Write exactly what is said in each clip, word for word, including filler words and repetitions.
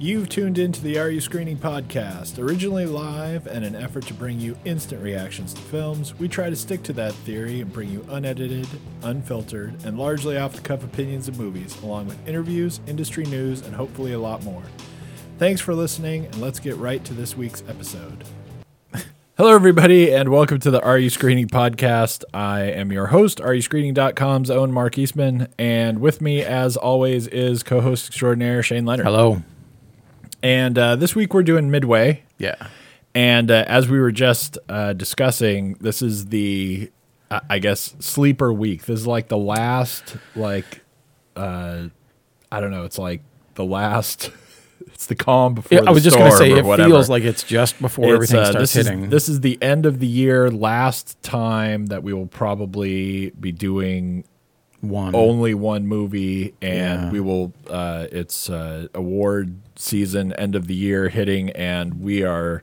You've tuned into the R U Screening podcast. Originally live and an effort to bring you instant reactions to films, we try to stick to that theory and bring you unedited, unfiltered, and largely off-the-cuff opinions of movies, along with interviews, industry news, and hopefully a lot more. Thanks for listening, and let's get right to this week's episode. Hello, everybody, and welcome to the R U Screening podcast. I am your host, R U Screening dot com's own Mark Eastman, and with me, as always, is co-host extraordinaire Shane Leonard. Hello. And uh, this week we're doing Midway. Yeah. And uh, as we were just uh, discussing, this is the, uh, I guess, sleeper week. This is like the last, like, uh, I don't know, it's like the last, it's the calm before it, the storm. I was just going to say, it whatever. feels like it's just before it's, everything uh, starts this hitting. Is, this is the end of the year, last time that we will probably be doing One. Only one movie, and yeah. we will, uh, it's uh, award season, end of the year hitting, and we are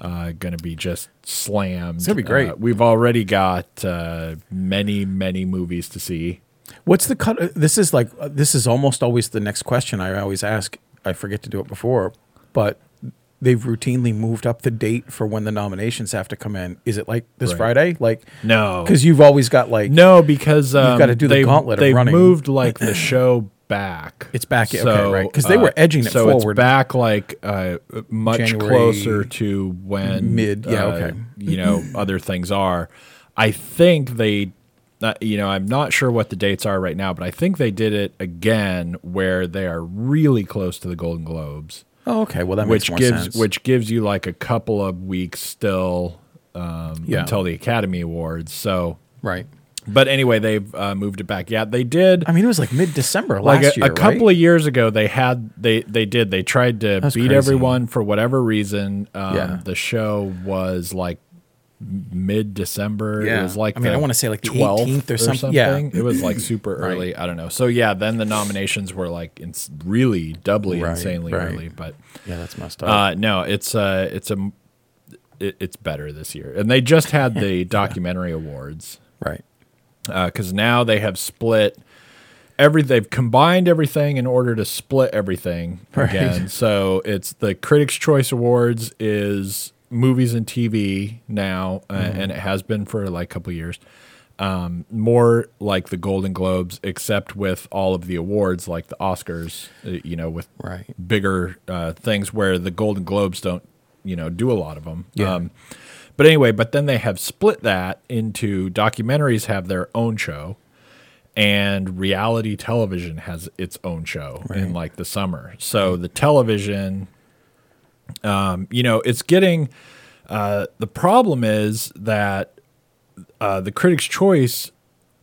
uh, going to be just slammed. It's going to be great. Uh, we've already got uh, many, many movies to see. What's the cut? This is like, uh, this is almost always the next question I always ask. I forget to do it before, but they've routinely moved up the date for when the nominations have to come in. Is it like this right. Friday? Like no, because you've always got like no, because um, you've got to do the they, gauntlet. They moved like the show back. It's back, so, okay, right? Because they were edging uh, it so forward. So it's back like uh, much January, closer to when mid. Yeah, uh, okay. You know, other things are. I think they, uh, you know, I'm not sure what the dates are right now, but I think they did it again where they are really close to the Golden Globes. Oh, okay. Well, that makes which more gives, sense. Which gives you like a couple of weeks still um, yeah. until the Academy Awards. So right. But anyway, they've uh, moved it back. Yeah, they did. I mean, it was like mid-December last like a, year, a couple right? of years ago, they had they they did. They tried to That's beat crazy. everyone for whatever reason. Um, yeah. The show was like mid-December. Yeah. It was like I mean, I want to say like the eighteenth or, or something. Yeah. It was like super right. early. I don't know. So yeah, then the nominations were like ins- really doubly right, insanely right. early. But yeah, that's messed up. Uh, no, it's uh, it's a it, it's better this year, and they just had the documentary yeah. awards, right? Because uh, now they have split every. They've combined everything in order to split everything right. again. So it's the Critics' Choice Awards is. Movies and T V now, uh, mm. and it has been for like a couple of years, um, more like the Golden Globes, except with all of the awards like the Oscars, uh, you know, with right. bigger uh, things where the Golden Globes don't, you know, do a lot of them. Yeah. Um, but anyway, but then they have split that into documentaries have their own show and reality television has its own show right. in like the summer. So the television... Um, you know, it's getting, uh, the problem is that, uh, the Critics' Choice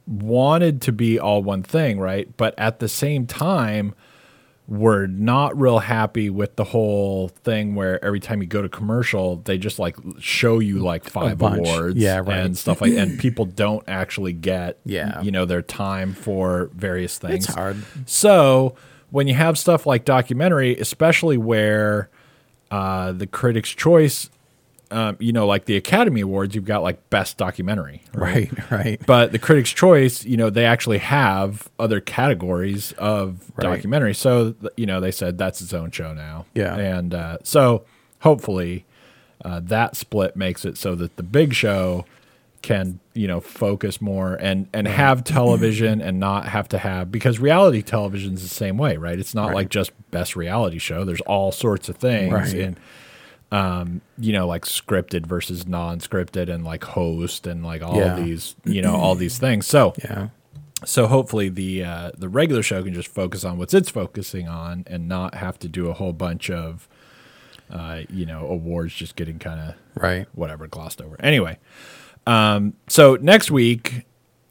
wanted to be all one thing, right? But at the same time, we're not real happy with the whole thing where every time you go to commercial, they just like show you like five awards yeah, right. and stuff like and people don't actually get, yeah. you know, their time for various things. It's hard. So when you have stuff like documentary, especially where... Uh, the Critics' Choice, um, you know, like the Academy Awards, you've got like Best Documentary. Right, right. right. But the Critics' Choice, you know, they actually have other categories of right. documentary. So, you know, they said that's its own show now. Yeah. And uh, so hopefully uh, that split makes it so that the big show can, you know, focus more and, and right. have television and not have to have, because reality television is the same way, right? It's not right. like just best reality show. There's all sorts of things right. and, um, you know, like scripted versus non-scripted and like host and like all yeah. these, you know, all these things. So, yeah. so hopefully the, uh, the regular show can just focus on what it's focusing on and not have to do a whole bunch of, uh, you know, awards just getting kind of right, whatever, glossed over. Anyway. Um, so next week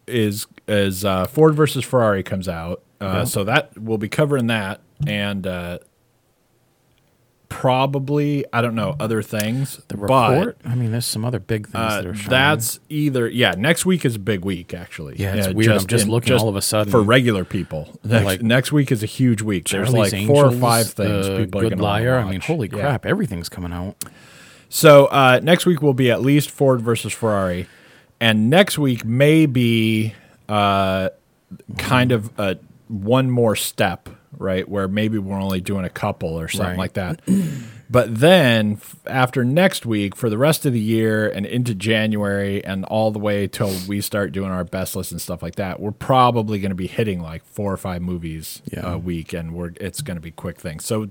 is, is, uh, Ford versus Ferrari comes out. Uh, yeah. so that we'll be covering that and, uh, probably, I don't know, other things, the report. But, I mean, there's some other big things uh, that are showing. That's either, yeah, next week is a big week actually. Yeah. It's uh, weird. Just, I'm just in, looking just all of a sudden for regular people. Next, like, next week is a huge week. There's like Angels, four or five things. Uh, people Good are Liar. I mean, holy crap. Yeah. Everything's coming out. So uh, next week will be at least Ford versus Ferrari, and next week may be uh, kind of a, one more step right, where maybe we're only doing a couple or something right. like that. But then f- after next week, for the rest of the year and into January and all the way till we start doing our best list and stuff like that, we're probably going to be hitting like four or five movies yeah. a week, and we're it's going to be quick things. So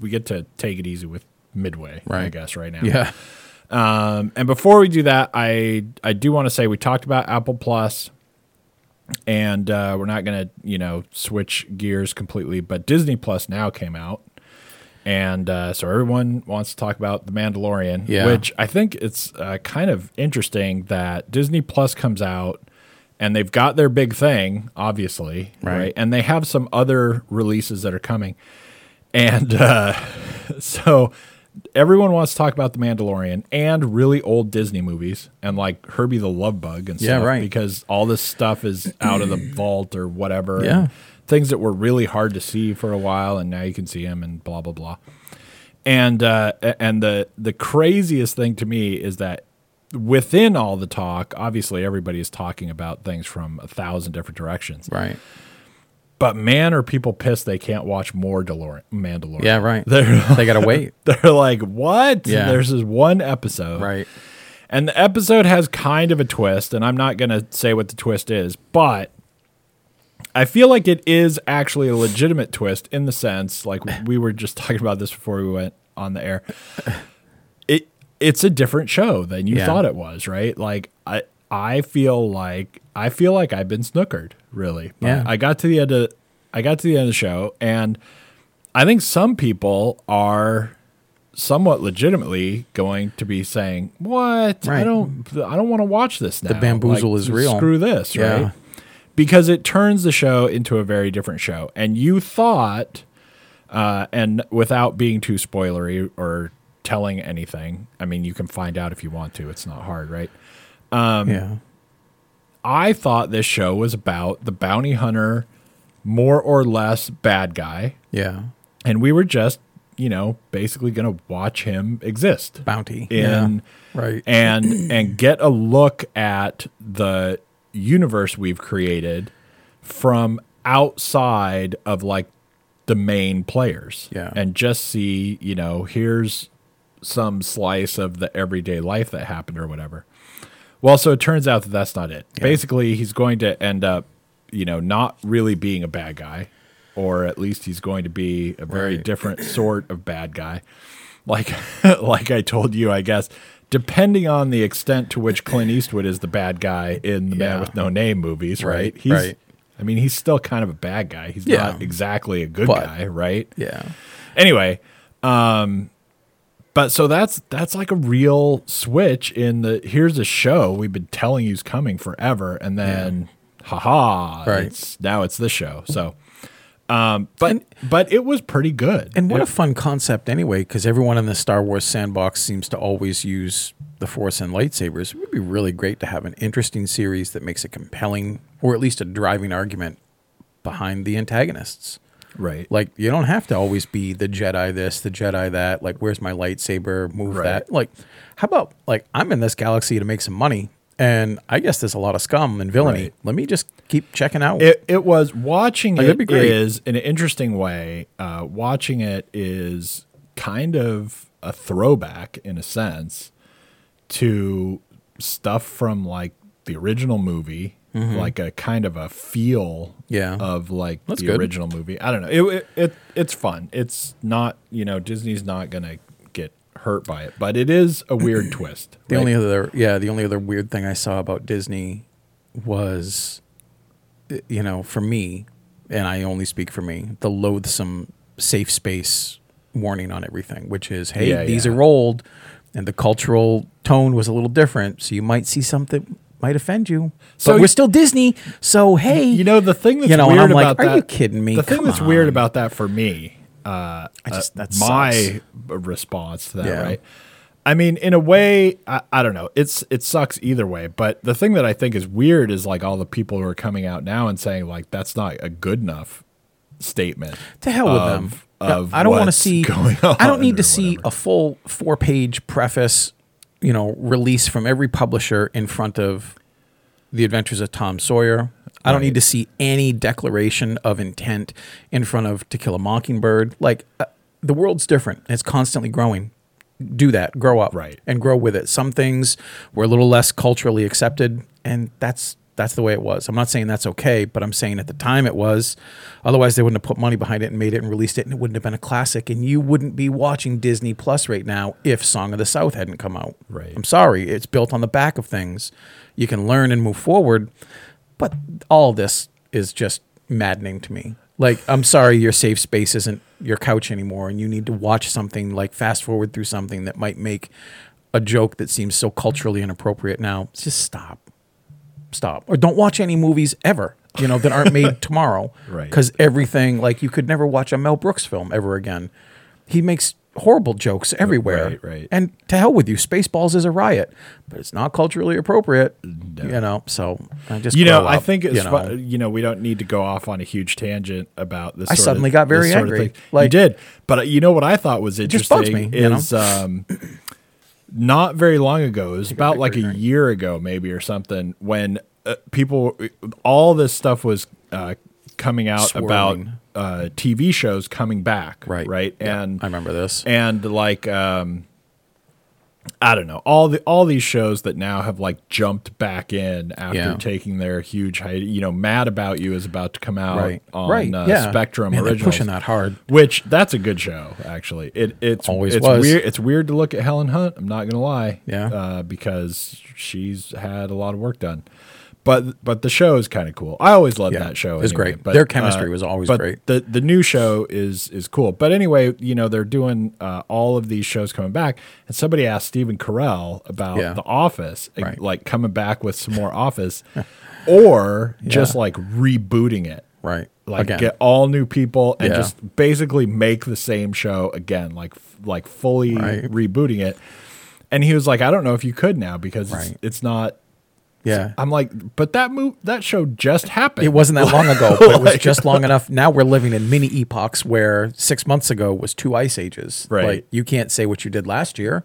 we get to take it easy with Midway, right. I guess, right now. Yeah. Um, and before we do that, I I do want to say we talked about Apple Plus. And uh, we're not going to, you know, switch gears completely, but Disney Plus now came out. And uh, so everyone wants to talk about The Mandalorian, yeah. which I think it's uh, kind of interesting that Disney Plus comes out and they've got their big thing, obviously, right? right? And they have some other releases that are coming. And uh, so everyone wants to talk about The Mandalorian and really old Disney movies and like Herbie the Love Bug and stuff yeah, right. because all this stuff is out of the vault or whatever. Yeah. And things that were really hard to see for a while and now you can see them and blah, blah, blah. And uh, and the the craziest thing to me is that within all the talk, obviously everybody is talking about things from a thousand different directions. Right. But man, are people pissed they can't watch more DeLorean, Mandalorian. Yeah, right. They're, they got to wait. They're like, what? Yeah. There's this one episode. Right. And the episode has kind of a twist, and I'm not going to say what the twist is, but I feel like it is actually a legitimate twist in the sense, like we were just talking about this before we went on the air. It It's a different show than you yeah. thought it was, right? Like, I... I feel like I feel like I've been snookered, really. Yeah. I got to the end of I got to the end of the show, and I think some people are somewhat legitimately going to be saying, "What? Right. I don't I don't want to watch this now. The bamboozle like, is real. Screw this, yeah. right?" Because it turns the show into a very different show. And you thought uh, and without being too spoilery or telling anything, I mean, you can find out if you want to. It's not hard, right? Um, yeah. I thought this show was about the bounty hunter, more or less bad guy. Yeah. And we were just, you know, basically going to watch him exist. Bounty. In, yeah. Right. And, and get a look at the universe we've created from outside of like the main players. Yeah. And just see, you know, here's some slice of the everyday life that happened or whatever. Well, so it turns out that that's not it. Yeah. Basically, he's going to end up, you know, not really being a bad guy, or at least he's going to be a very right. different sort of bad guy. Like, like I told you, I guess, depending on the extent to which Clint Eastwood is the bad guy in the yeah. Man with No Name movies, right? right? He's, right. I mean, he's still kind of a bad guy. He's yeah. not exactly a good but, guy, right? Yeah. Anyway, um... But so that's that's like a real switch in the here's a show we've been telling you's coming forever, and then yeah. haha, right. it's, now it's this show. So, um, but and, but it was pretty good. And what it, a fun concept anyway, because everyone in the Star Wars sandbox seems to always use the Force and lightsabers. It would be really great to have an interesting series that makes a compelling or at least a driving argument behind the antagonists. Right. Like, you don't have to always be the Jedi this, the Jedi that. Like, where's my lightsaber? Move right. that. Like, how about, like, I'm in this galaxy to make some money, and I guess there's a lot of scum and villainy. Right. Let me just keep checking out. It, it was, watching like, it is, in an interesting way, uh, watching it is kind of a throwback, in a sense, to stuff from, like, the original movie. Mm-hmm. Like a kind of a feel yeah. of like That's the good. original movie. I don't know. It, it it it's fun. It's not, you know, Disney's not going to get hurt by it, but it is a weird twist. The right? only other yeah, the only other weird thing I saw about Disney was, you know, for me, and I only speak for me, the loathsome safe space warning on everything, which is, hey, yeah, these yeah. are old, and the cultural tone was a little different, so you might see something might offend you, so but we're still Disney. So hey, you know the thing that's you know, weird I'm about like, that. Are you kidding me? The Come thing that's on. weird about that for me, uh, I just, that uh my sucks. response to that, yeah. right? I mean, in a way, I, I don't know. It's it sucks either way. But the thing that I think is weird is like all the people who are coming out now and saying like that's not a good enough statement. To hell with of, them. Of I don't want to see. I don't need to see whatever. a full four-page preface. You know, release from every publisher in front of The Adventures of Tom Sawyer I don't right. need to see any declaration of intent in front of To Kill a Mockingbird. Like, uh, the world's different. It's constantly growing. Do that. Grow up. Right. And grow with it. Some things were a little less culturally accepted, and that's that's the way it was. I'm not saying that's okay, but I'm saying at the time it was. Otherwise, they wouldn't have put money behind it and made it and released it, and it wouldn't have been a classic, and you wouldn't be watching Disney Plus right now if Song of the South hadn't come out. Right. I'm sorry. It's built on the back of things. You can learn and move forward. But all this is just maddening to me. Like, I'm sorry, your safe space isn't your couch anymore, and you need to watch something, like fast forward through something that might make a joke that seems so culturally inappropriate now. Just stop. Stop. Or don't watch any movies ever, you know, that aren't made tomorrow. Right. Because everything, like, you could never watch a Mel Brooks film ever again. He makes horrible jokes everywhere. Right, right. And to hell with you. Spaceballs is a riot, but it's not culturally appropriate. No. You know, so I just, you know, up, I think, it's you know. Fu- you know, we don't need to go off on a huge tangent about this. I sort suddenly of, got very angry. Like, you did. But you know what I thought was interesting just me, is, you know? um, not very long ago, it was about like a year ago, maybe, or something, when uh, people, all this stuff was, uh, coming out Swirling. about uh, T V shows coming back. Right. Right. Yeah, and I remember this. And like, um, I don't know, all the, all these shows that now have like jumped back in after yeah. taking their huge height, you know, Mad About You is about to come out right. on right. Uh, yeah. Spectrum Man, Originals. They're pushing that hard, which that's a good show. Actually, it, it's always it's was. weird. It's weird to look at Helen Hunt. I'm not going to lie. Yeah. Uh, because she's had a lot of work done. But but the show is kind of cool. I always loved yeah, that show. It was anyway, great. But, Their chemistry uh, was always but great. The the new show is is cool. But anyway, you know, they're doing uh, all of these shows coming back. And somebody asked Stephen Carell about yeah. The Office, right. like coming back with some more Office, or yeah. just like rebooting it. Right. Like again. Get all new people and yeah. just basically make the same show again, like like fully right. rebooting it. And he was like, I don't know if you could now because right. it's, it's not. Yeah, so I'm like, but that move, that show just happened. It wasn't that long ago, but it was just long enough. Now we're living in mini epochs where six months ago was two ice ages. Right. Like, you can't say what you did last year.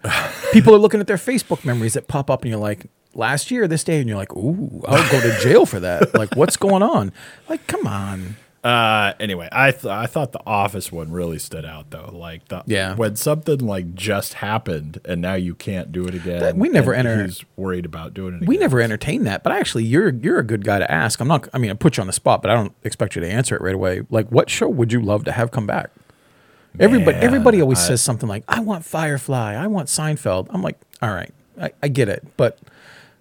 People are looking at their Facebook memories that pop up, and you're like, last year, this day, and you're like, ooh, I'll go to jail for that. Like, what's going on? Like, come on. Uh, anyway, I th- I thought the Office one really stood out though. Like the yeah. when something like just happened and now you can't do it again. That, we never enter. He's worried about doing it again. We never entertained that. But actually, you're you're a good guy to ask. I'm not. I mean, I put you on the spot, but I don't expect you to answer it right away. Like, what show would you love to have come back? Man, everybody everybody always I, says something like, "I want Firefly. I want Seinfeld." I'm like, all right, I, I get it, but.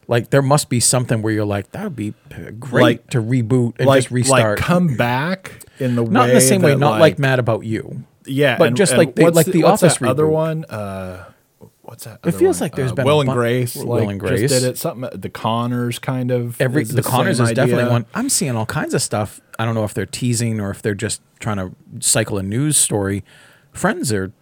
Like, there must be something where you're like, that would be great like, to reboot and like, just restart. Like, come back in the way Not in the same that, way, not like, like Mad About You. Yeah. But and, just and like the, like the, the Office that reboot. Other one? Uh, what's that other It feels one? like there's uh, been Will a and bun- Grace. Will like, and Grace. Just did it. Something, the Connors kind of. Every, the, the Connors is idea. Definitely one. I'm seeing all kinds of stuff. I don't know if they're teasing or if they're just trying to cycle a news story. Friends are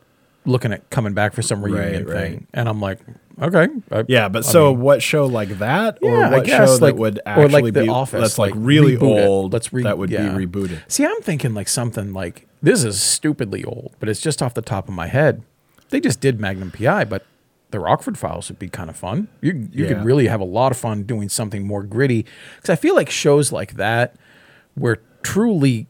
looking at coming back for some reunion right, right. thing. And I'm like... Okay. I, yeah, but I so mean, what show like that, or yeah, what guess, show like, that would actually or like the be Office, that's like, like really old? Let's re- that would yeah. be rebooted. See, I'm thinking like something like this is stupidly old, but it's just off the top of my head. They just did Magnum P I, but the Rockford Files would be kind of fun. You you yeah. could really have a lot of fun doing something more gritty because I feel like shows like that were truly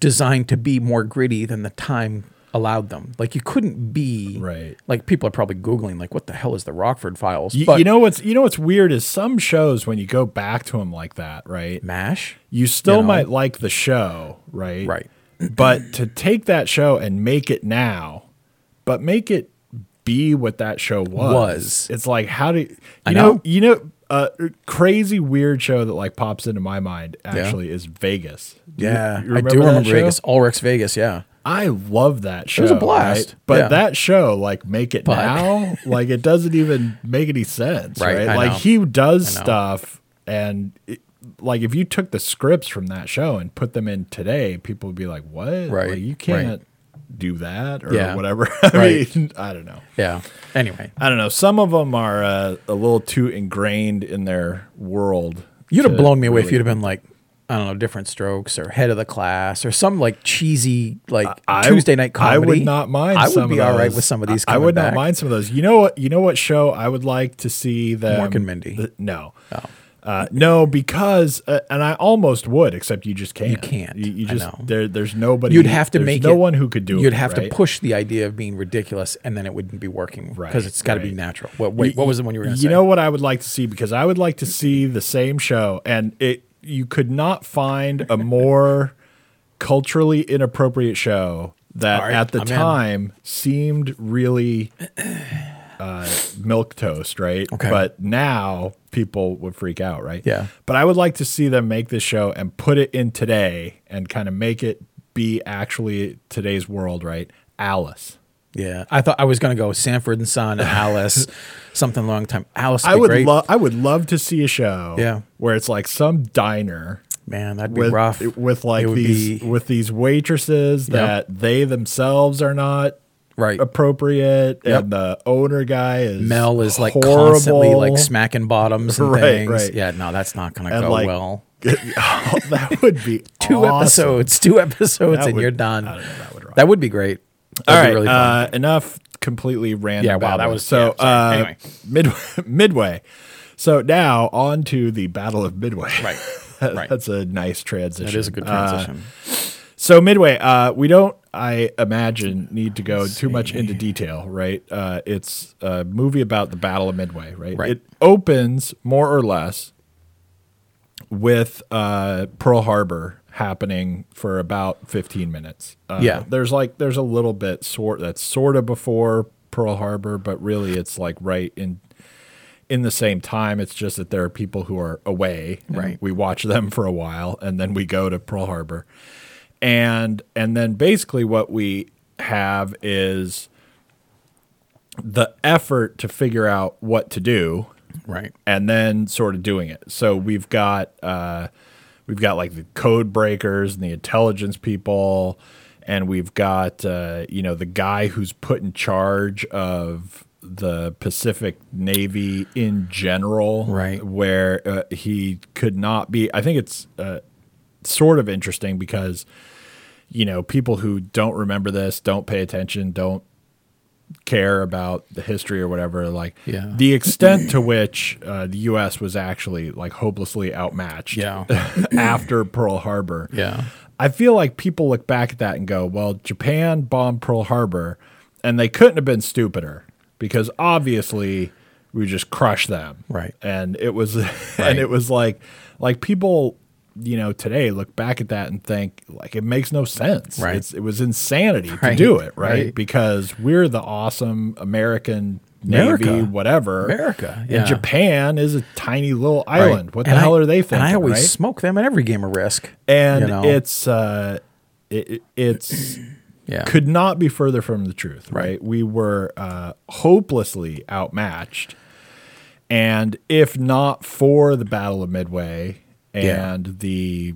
designed to be more gritty than the time. Allowed them. Like, you couldn't be right. Like, people are probably Googling like, what the hell is the Rockford Files? You, but, you know what's you know what's weird is some shows when you go back to them like that, right? MASH. You still you know? might like the show, right? Right. But to take that show and make it now, but make it be what that show was. was. It's like, how do you I know, know you know a uh, crazy weird show that like pops into my mind actually yeah. is Vegas. Do yeah. You, you I do remember show? Vegas. Ulrich's Vegas, yeah. I love that show. It was a blast. Right? But yeah. that show, like, make it but. now, like, it doesn't even make any sense, right? right? Like, know. he does stuff, and, it, like, if you took the scripts from that show and put them in today, people would be like, what? Right. Like, you can't right. do that or yeah. whatever. I right. mean, I don't know. Yeah. Anyway. I don't know. Some of them are uh, a little too ingrained in their world. You'd have blown me away really if you'd have been like, I don't know, Different Strokes or Head of the Class or some like cheesy like I, Tuesday night comedy. I would not mind. I would some be of all those. right with some of these. I would not back. mind some of those. You know what? You know what show I would like to see that Mork and Mindy. The, no, oh. Uh, no, because uh, and I almost would, except you just can't. You can't. You, you just I know. there. There's nobody. You'd have to make no it, one who could do. You'd it. You'd have right? to push the idea of being ridiculous, and then it wouldn't be working, right? Because it's got to right. be natural. Well, wait, you, what was the one you were going to say? You know what I would like to see, because I would like to see the same show, and it you could not find a more culturally inappropriate show that right, at the I'm time in. seemed really. Uh, milk toast, right? Okay. But now people would freak out, right? Yeah. But I would like to see them make this show and put it in today and kind of make it be actually today's world, right? Alice. Yeah. I thought I was going to go Sanford and Son and Alice, something long time. Alice would I would great. Lo- I would love to see a show yeah. where it's like some diner. Man, that'd be with, rough. With like these be... with these waitresses that yeah. they themselves are not right appropriate yep. and the owner guy is Mel is like horrible. Constantly like smacking bottoms and right, things right. yeah no that's not gonna and go like, well oh, that would be two awesome. episodes two episodes that and would, you're done I don't know, that, would that would be great That'd all be right really uh enough completely random yeah wow that was so yeah, uh anyway. midway midway so now on to the Battle of Midway right that, right that's a nice transition that is a good transition uh, So Midway, uh, we don't, I imagine, need to go too much into detail, right? Uh, it's a movie about the Battle of Midway, right? right. It opens more or less with uh, Pearl Harbor happening for about fifteen minutes. Uh, yeah, there's like there's a little bit sort that's sort of before Pearl Harbor, but really it's like right in. In the same time, it's just that there are people who are away. Right, we watch them for a while, and then we go to Pearl Harbor. And and then basically what we have is the effort to figure out what to do, right? And then sort of doing it. So we've got uh, we've got like the code breakers and the intelligence people, and we've got uh, you know the guy who's put in charge of the Pacific Navy in general, right? Where uh, he could not be. I think it's uh, sort of interesting because. You know, people who don't remember this, don't pay attention, don't care about the history or whatever, like yeah. the extent to which uh, the U S was actually like hopelessly outmatched yeah. after Pearl Harbor. Yeah, I feel like people look back at that and go, well, Japan bombed Pearl Harbor and they couldn't have been stupider because obviously we just crushed them. Right. And it was right. and it was like like people – you know, today look back at that and think like it makes no sense. Right. It's, it was insanity right. to do it, right? right? Because we're the awesome American America. Navy, whatever. America. Yeah. And Japan is a tiny little island. Right. What and the I, hell are they thinking? And I always right? smoke them at every game of Risk. And you know? it's uh, it, it's yeah. could not be further from the truth, right? right? We were uh, hopelessly outmatched, and if not for the Battle of Midway. And yeah. the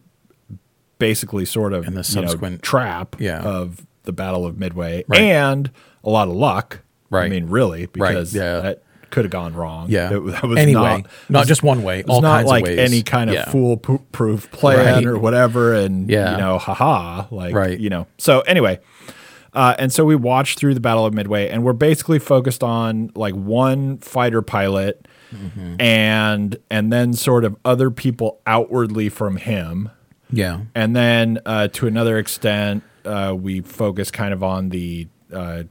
basically sort of and the subsequent you know, trap yeah. of the Battle of Midway right. and a lot of luck. Right. I mean, really, because right. yeah. that could have gone wrong. Yeah. It, that was anyway, not, not was, just one way. All not kinds like of ways. Any kind of yeah. foolproof plan right. or whatever. And, yeah. you know, haha. Like, right. you know. So anyway. Uh, and so we watched through the Battle of Midway, and we're basically focused on like one fighter pilot, mm-hmm. and and then sort of other people outwardly from him. Yeah, and then uh, to another extent, uh, we focus kind of on the uh,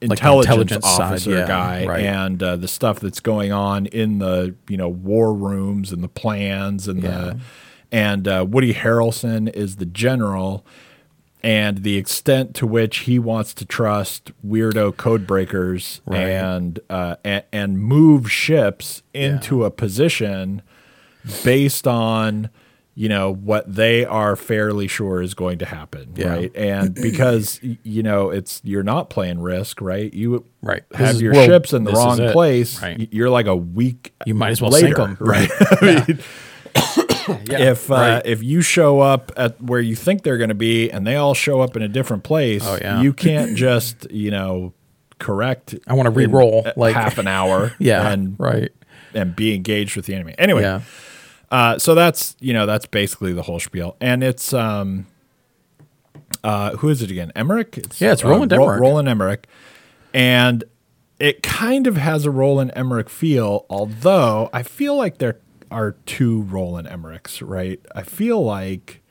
intelligence, like intelligence officer side, yeah, guy right. and uh, the stuff that's going on in the you know war rooms and the plans and yeah. the and uh, Woody Harrelson is the general. And the extent to which he wants to trust weirdo code breakers right. and, uh, and and move ships into yeah. a position based on you know what they are fairly sure is going to happen, yeah. right? And because you know it's you're not playing Risk, right? You right. have is, your well, ships in the wrong place. Right. You're like a week. You might as well later, sink them, right? I mean, yeah, if uh, right. if you show up at where you think they're going to be and they all show up in a different place, oh, yeah. you can't just you know correct. I want to re-roll like half an hour, yeah, and right, and be engaged with the enemy. Anyway, yeah. uh, so that's you know that's basically the whole spiel, and it's um, uh, who is it again? Emmerich? It's, yeah, it's uh, Roland Emmerich. Ro- Roland Emmerich, and it kind of has a Roland Emmerich feel, although I feel like they're. are two Roland Emmerichs, right? I feel like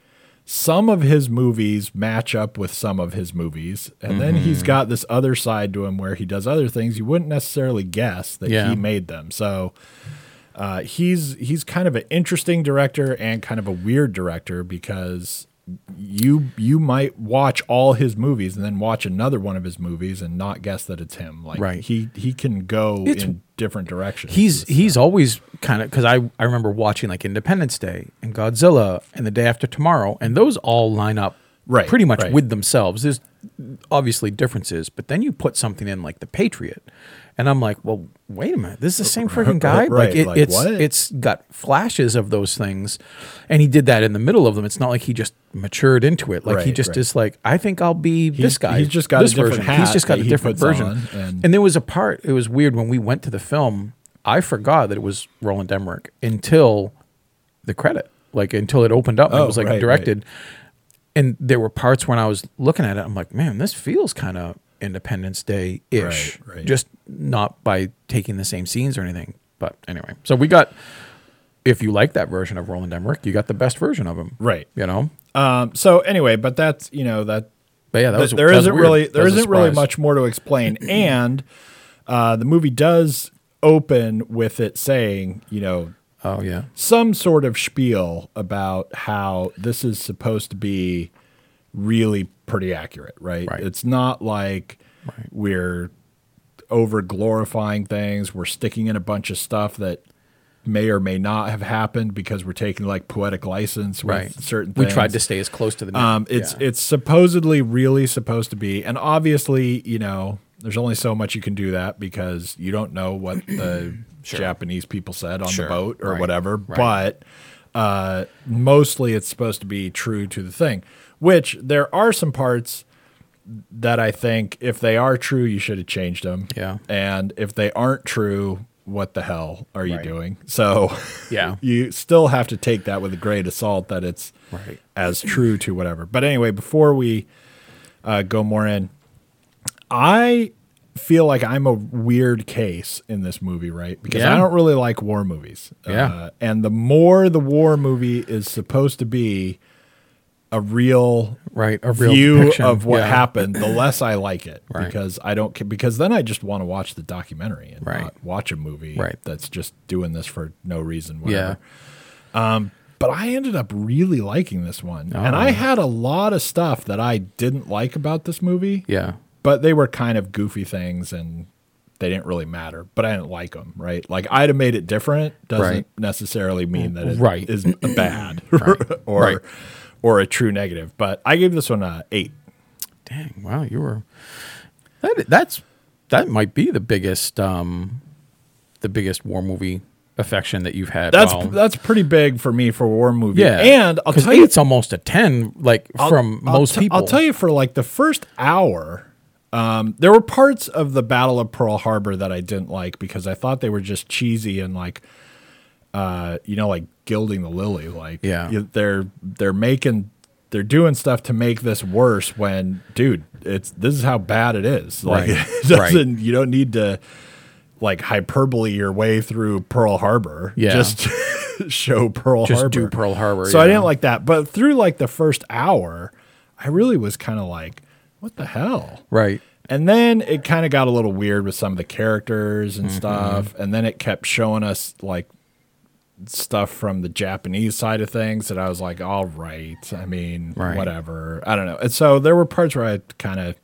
some of his movies match up with some of his movies, and mm-hmm. then he's got this other side to him where he does other things you wouldn't necessarily guess that yeah. he made them. So uh, he's he's kind of an interesting director and kind of a weird director, because you you might watch all his movies and then watch another one of his movies and not guess that it's him. Like right. he he can go it's, in different directions. He's he's stuff. always kind of, because I, I remember watching like Independence Day and Godzilla and The Day After Tomorrow, and those all line up right, pretty much right. with themselves. There's obviously differences, but then you put something in like The Patriot, and I'm like, well, wait a minute, this is the same freaking guy. Right. Like, it, like it's what? It's got flashes of those things, and he did that in the middle of them. It's not like he just matured into it. Like right, he just right. is like, I think I'll be he's, this guy. He's just got this a different version. He's just got a different version. And, and there was a part. It was weird when we went to the film. I forgot that it was Roland Emmerich until the credit, like until it opened up. Oh, and it was like right, directed. Right. And there were parts when I was looking at it, I'm like, man, this feels kind of Independence Day-ish. Right, right. Just not by taking the same scenes or anything. But anyway, so we got, if you like that version of Roland Emmerich, you got the best version of him. Right. You know? Um, so anyway, but that's, you know, that, but yeah, that was, there that isn't was really, there isn't really much more to explain. And uh, the movie does open with it saying, you know, Oh yeah. some sort of spiel about how this is supposed to be really pretty accurate, right? right. It's not like right. we're over glorifying things. We're sticking in a bunch of stuff that may or may not have happened because we're taking like poetic license with right. certain things. We tried to stay as close to the minute. Um it's yeah. it's supposedly really supposed to be, and obviously, you know, there's only so much you can do that because you don't know what the sure. Japanese people said on sure. the boat or right. whatever. Right. But uh, mostly it's supposed to be true to the thing, which there are some parts that I think if they are true, you should have changed them. Yeah. And if they aren't true, what the hell are you right. doing? So yeah, you still have to take that with a grain of salt that it's right. as true to whatever. But anyway, before we uh, go more in, I feel like I'm a weird case in this movie, right? Because yeah. I don't really like war movies. Yeah. Uh, and the more the war movie is supposed to be a real, right, a real view depiction of what yeah. happened, the less I like it. Right. Because I don't, because then I just want to watch the documentary and right. not watch a movie right. that's just doing this for no reason, whatever. Yeah. Um, but I ended up really liking this one. Oh. And I had a lot of stuff that I didn't like about this movie. Yeah. But they were kind of goofy things, and they didn't really matter. But I didn't like them, right? Like, I'd have made it different doesn't right. necessarily mean that it right. is bad right. or right. or a true negative. But I gave this one an eight. Dang! Wow, you were that. That's that might be the biggest um, the biggest war movie affection that you've had. That's while, that's pretty big for me for a war movie. Yeah, and I'll tell you, it's almost a ten. Like I'll, from I'll most t- people, I'll tell you for like the first hour. Um, there were parts of the Battle of Pearl Harbor that I didn't like because I thought they were just cheesy and like, uh, you know, like gilding the lily. Like, yeah. they're they're making they're doing stuff to make this worse. When, dude, it's this is how bad it is. Like, right. it doesn't right. you don't need to like hyperbole your way through Pearl Harbor. Yeah. Just show Pearl just Harbor. Just do Pearl Harbor. So yeah. I didn't like that. But through like the first hour, I really was kind of like, what the hell? Right. And then it kind of got a little weird with some of the characters and mm-hmm. stuff. And then it kept showing us like stuff from the Japanese side of things that I was like, all right. I mean, right. whatever. I don't know. And so there were parts where I kind of,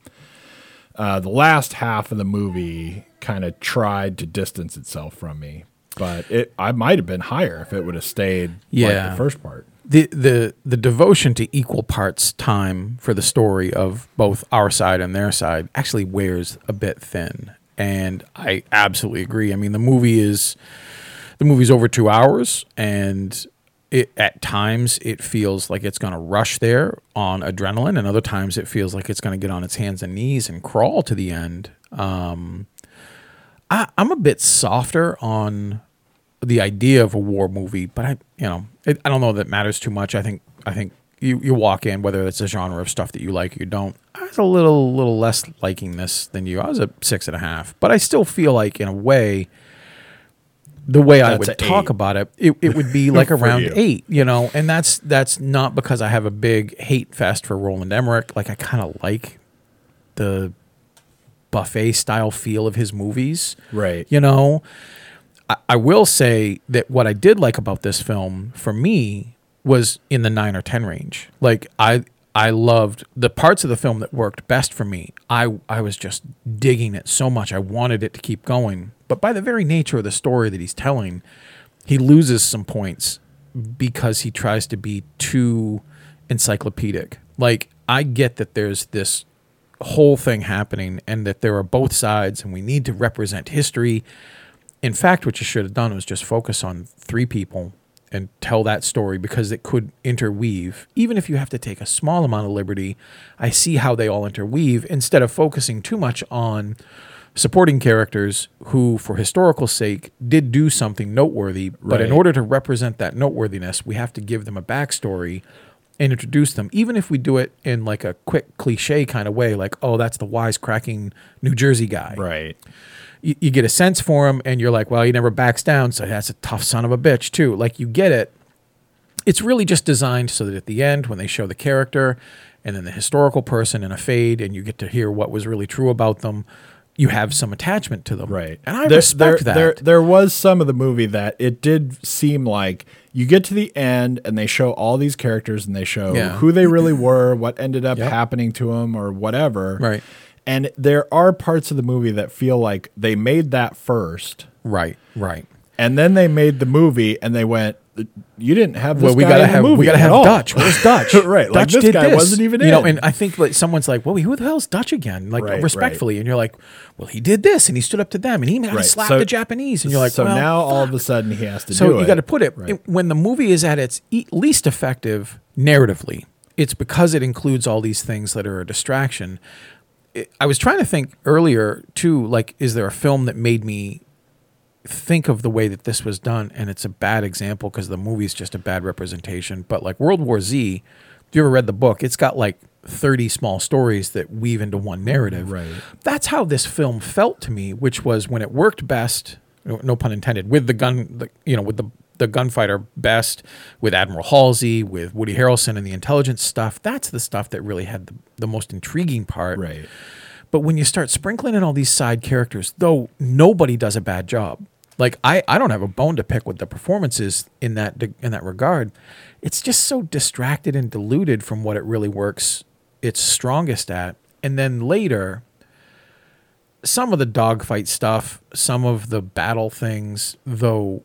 uh, the last half of the movie kind of tried to distance itself from me, but it, I might've been higher if it would have stayed yeah. like the first part. The, the the devotion to equal parts time for the story of both our side and their side actually wears a bit thin, and I absolutely agree. I mean, the movie is the movie's over two hours, and it, at times it feels like it's going to rush there on adrenaline, and other times it feels like it's going to get on its hands and knees and crawl to the end. Um, I, I'm a bit softer on the idea of a war movie, but I, you know, it, I don't know that it matters too much. I think, I think you, you walk in, whether it's a genre of stuff that you like or you don't. I was a little, little less liking this than you. I was a six and a half, but I still feel like in a way the way that's I would talk eight. about it, it, it would be like around you. eight, you know, and that's that's not because I have a big hate fest for Roland Emmerich. Like, I kind of like the buffet style feel of his movies. Right. You know, I, I will say that what I did like about this film for me was in the nine or ten range. Like, I I loved the parts of the film that worked best for me. I, I was just digging it so much. I wanted it to keep going. But by the very nature of the story that he's telling, he loses some points because he tries to be too encyclopedic. Like, I get that there's this whole thing happening and that there are both sides and we need to represent history. In fact, what you should have done was just focus on three people and tell that story, because it could interweave. Even if you have to take a small amount of liberty, I see how they all interweave instead of focusing too much on supporting characters who, for historical sake, did do something noteworthy, right. But in order to represent that noteworthiness, we have to give them a backstory and introduce them, even if we do it in like a quick cliche kind of way, like, oh, that's the wisecracking New Jersey guy. Right. You, you get a sense for him, and you're like, well, he never backs down, so that's a tough son of a bitch, too. Like, you get it. It's really just designed so that at the end, when they show the character and then the historical person in a fade, and you get to hear what was really true about them, you have some attachment to them. Right. And I there, respect there, that. There, there was some of the movie that it did seem like you get to the end and they show all these characters and they show yeah. who they really were, what ended up yep. happening to them or whatever. Right. And there are parts of the movie that feel like they made that first. Right. Right. And then they made the movie and they went, you didn't have this well, we guy gotta in have, the movie we gotta have all. Dutch. Where's Dutch? Right. Like, Dutch this did guy this. Wasn't even you in. Know, and I think like someone's like, well, who the hell's Dutch again? Like, right, respectfully. Right. And you're like, well, he did this and he stood up to them and he right. slapped so, the Japanese. And you're like, so well, now fuck. all of a sudden he has to so do it. So you got to put it, right. it, when the movie is at its e- least effective narratively, it's because it includes all these things that are a distraction. It, I was trying to think earlier too, like, is there a film that made me think of the way that this was done, and it's a bad example because the movie's just a bad representation, but like World War Z, if you ever read the book, it's got like thirty small stories that weave into one narrative. Right. That's how this film felt to me, which was when it worked best, no pun intended, with the gun, the, you know, with the, the gunfighter best, with Admiral Halsey, with Woody Harrelson and the intelligence stuff. That's the stuff that really had the, the most intriguing part. Right. But when you start sprinkling in all these side characters, though, nobody does a bad job. Like, I, I don't have a bone to pick with the performances in that in that regard. It's just so distracted and diluted from what it really works its strongest at. And then later, some of the dogfight stuff, some of the battle things, though,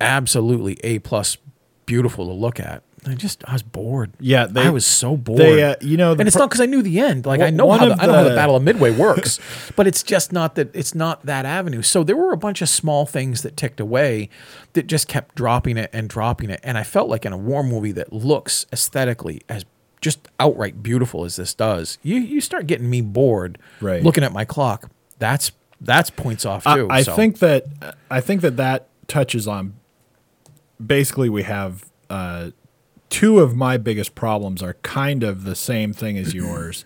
absolutely A-plus beautiful to look at. I just, I was bored. Yeah. They, I was so bored. They, uh, you know, the and it's not because I knew the end. Like, well, I know how the, the, I know how the Battle of Midway works, but it's just not that, it's not that avenue. So there were a bunch of small things that ticked away that just kept dropping it and dropping it. And I felt like in a war movie that looks aesthetically as just outright beautiful as this does, you, you start getting me bored right. looking at my clock. That's, that's points off too. I, I so. think that, I think that that touches on basically we have, uh, two of my biggest problems are kind of the same thing as yours.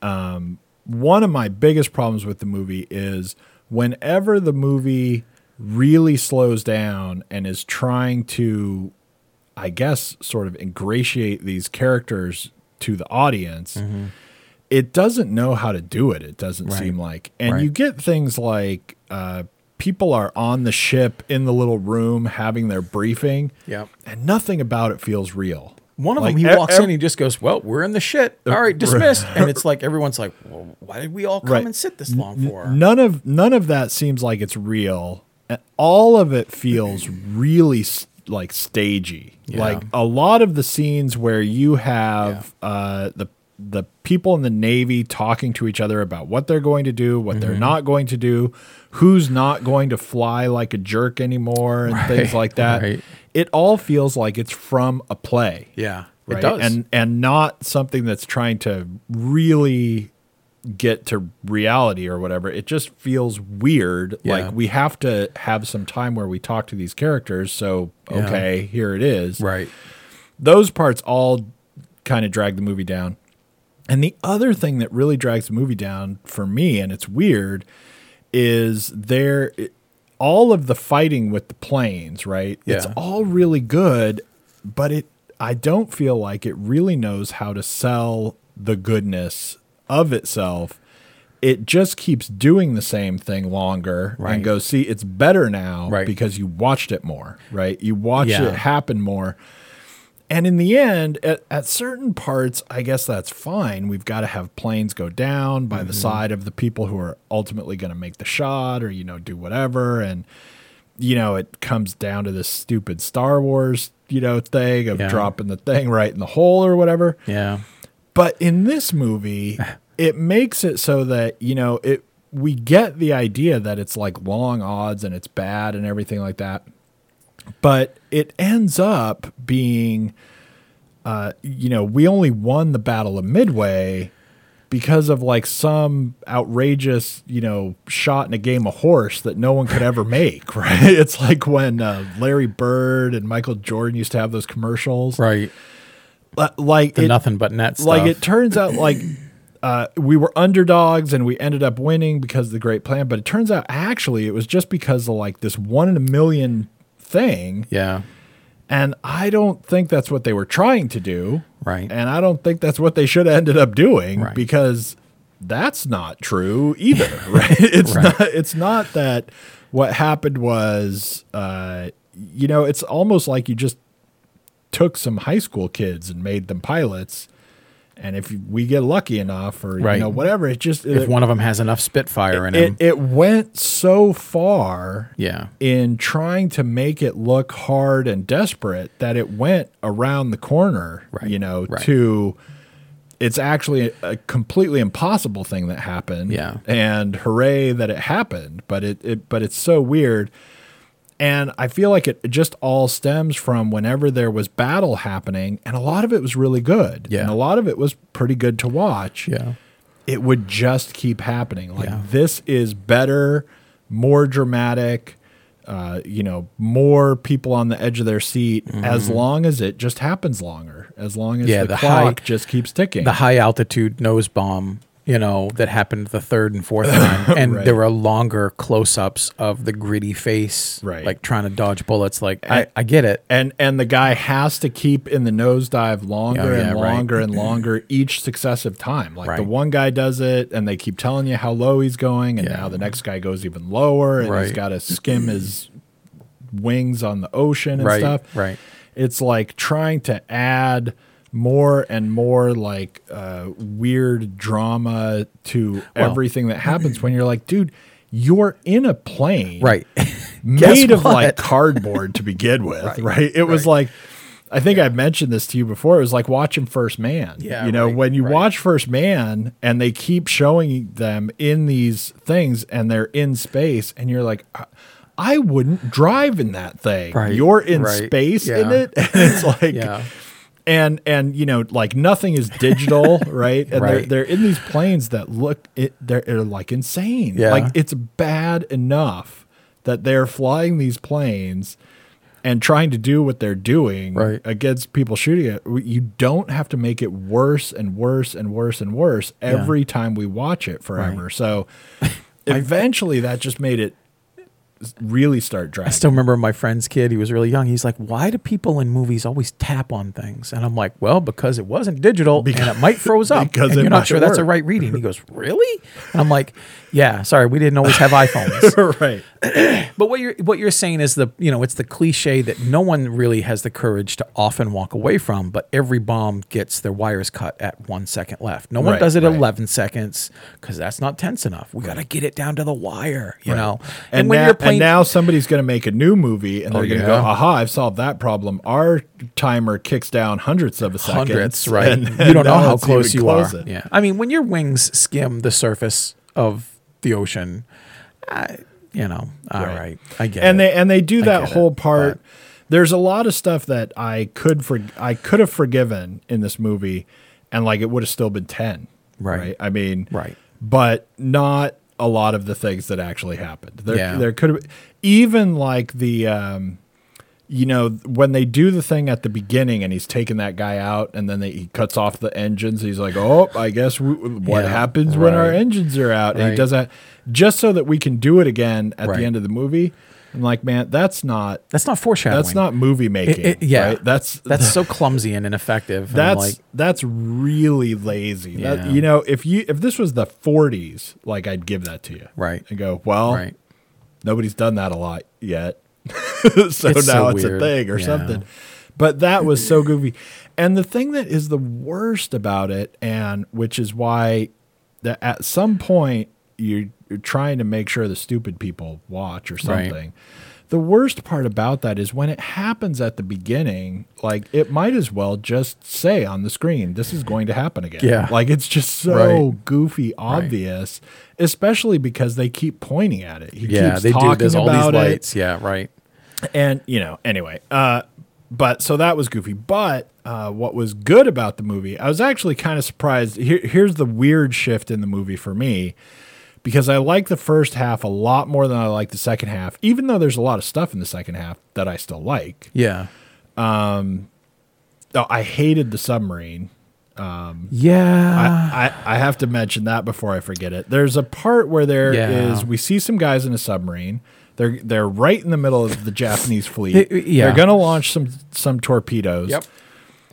Um, one of my biggest problems with the movie is whenever the movie really slows down and is trying to, I guess, sort of ingratiate these characters to the audience, mm-hmm. it doesn't know how to do it. It doesn't right. seem like. And right. you get things like uh, people are on the ship in the little room having their briefing, yep. and nothing about it feels real. One of like, them, he walks ev- in, he just goes, well, we're in the shit. All right, dismissed. And it's like, everyone's like, well, why did we all come right. and sit this long for? None of, none of that seems like it's real. And all of it feels really like stagey. Yeah. Like a lot of the scenes where you have yeah. uh, the, the people in the Navy talking to each other about what they're going to do, what mm-hmm. they're not going to do, who's not going to fly like a jerk anymore and right, things like that. Right. It all feels like it's from a play. Yeah, right? It does. And, and not something that's trying to really get to reality or whatever. It just feels weird. Yeah. Like we have to have some time where we talk to these characters. So, okay, yeah. here it is. Right. Those parts all kind of drag the movie down. And the other thing that really drags the movie down for me, and it's weird, is there all of the fighting with the planes, right? Yeah. It's all really good, but it I don't feel like it really knows how to sell the goodness of itself. It just keeps doing the same thing longer right. and goes, see, it's better now right. because you watched it more, right? You watch yeah. it happen more. And in the end, at, at certain parts, I guess that's fine. We've got to have planes go down by mm-hmm. the side of the people who are ultimately going to make the shot or, you know, do whatever. And, you know, it comes down to this stupid Star Wars, you know, thing of yeah. dropping the thing right in the hole or whatever. Yeah. But in this movie... It makes it so that, you know, it we get the idea that it's like long odds and it's bad and everything like that. But it ends up being, uh, you know, we only won the Battle of Midway because of like some outrageous, you know, shot in a game of horse that no one could ever make, right? It's like when uh, Larry Bird and Michael Jordan used to have those commercials. Right. Like the it, nothing but net stuff. Like it turns out like... Uh, we were underdogs and we ended up winning because of the great plan. But it turns out actually it was just because of like this one in a million thing. Yeah. And I don't think that's what they were trying to do. Right. And I don't think that's what they should have ended up doing right. because that's not true either. Right. It's right. not, it's not that what happened was, uh, you know, it's almost like you just took some high school kids and made them pilots. And if we get lucky enough or, right. you know, whatever, it just... If it, one of them has enough Spitfire it, in him. It, it went so far yeah. in trying to make it look hard and desperate that it went around the corner, right. you know, right. to... It's actually a, a completely impossible thing that happened. Yeah. And hooray that it happened. But it, it but it's so weird. And I feel like it just all stems from whenever there was battle happening, and a lot of it was really good. Yeah. And a lot of it was pretty good to watch. Yeah. It would just keep happening. Like, yeah. this is better, more dramatic, uh, you know, more people on the edge of their seat, mm-hmm. as long as it just happens longer, as long as yeah, the, the clock high, just keeps ticking. The high-altitude nose bomb. You know, that happened the third and fourth time. And right. there were longer close-ups of the gritty face, right. like trying to dodge bullets. Like, and, I, I get it. And and the guy has to keep in the nosedive longer oh, yeah, and longer right. and longer each successive time. Like, right. the one guy does it, and they keep telling you how low he's going, and yeah. now the next guy goes even lower, and right. he's got to skim his wings on the ocean and right. stuff. Right. It's like trying to add... more and more like uh, weird drama to well, everything that happens when you're like, dude, you're in a plane right. made of what? like cardboard to begin with, right? right? It right. was like, I think yeah. I mentioned this to you before. It was like watching First Man. Yeah, you know, right, when you right. watch First Man and they keep showing them in these things and they're in space and you're like... I wouldn't drive in that thing. Right, you're in right, space yeah. in it. And it's like... yeah. And, and you know, like nothing is digital, right? And right. They're, they're in these planes that look, it, they're, they're like insane. Yeah. Like it's bad enough that they're flying these planes and trying to do what they're doing right. against people shooting it. You don't have to make it worse and worse and worse and worse every yeah. time we watch it forever. Right. So eventually that just made it really start driving. I still remember my friend's kid. He was really young. He's like, why do people in movies always tap on things? And I'm like, well, because it wasn't digital because, and it might froze up. Because and you're not sure work. That's a right reading. He goes, really? And I'm like, yeah, sorry. We didn't always have iPhones. right. But what you're, what you're saying is the, you know, it's the cliche that no one really has the courage to often walk away from, but every bomb gets their wires cut at one second left. No one right, does it right. eleven seconds because that's not tense enough. We right. got to get it down to the wire, you right. know? And, and when now, you're And now somebody's going to make a new movie, and they're oh, going to yeah. go, "Aha! I've solved that problem. Our timer kicks down hundredths of a second. Hundredths, right? And, and you don't know how close you are. It. Yeah, I mean, when your wings skim the surface of the ocean, I, you know, all right, right I get and it. And they and they do that whole it, part. There's a lot of stuff that I could for, I could have forgiven in this movie, and like it would have still been ten. Right. right? I mean, right. But not. A lot of the things that actually happened there, yeah. there could have even like the, um, you know, when they do the thing at the beginning and he's taking that guy out and then they, he cuts off the engines. He's like, oh, I guess we, what yeah, happens right. when our engines are out? Right. And he does that just so that we can do it again at right. the end of the movie. I'm like, man, that's not that's not foreshadowing. That's not movie making. It, it, yeah, right? that's that's so clumsy and ineffective. That's and like, that's really lazy. Yeah. That, you know, if you if this was the forties, like I'd give that to you, right? And go, well, right. nobody's done that a lot yet, so it's now so it's weird. a thing or yeah. something. But that was so goofy. And the thing that is the worst about it, and which is why that at some point you. You're trying to make sure the stupid people watch or something. Right. The worst part about that is when it happens at the beginning, like it might as well just say on the screen, this is going to happen again. Yeah. Like it's just so right. goofy, obvious, right. especially because they keep pointing at it. He yeah, keeps they talking do. There's about all these lights. It. Yeah, right. And, you know, anyway. Uh, but so that was goofy. But uh, what was good about the movie, I was actually kind of surprised. Here, here's the weird shift in the movie for me. Because I like the first half a lot more than I like the second half, even though there's a lot of stuff in the second half that I still like. Yeah. Um, oh, I hated the submarine. Um, yeah. I, I, I have to mention that before I forget it. There's a part where there yeah. is, we see some guys in a submarine. They're they're right in the middle of the Japanese fleet. It, yeah. They're going to launch some some torpedoes. Yep.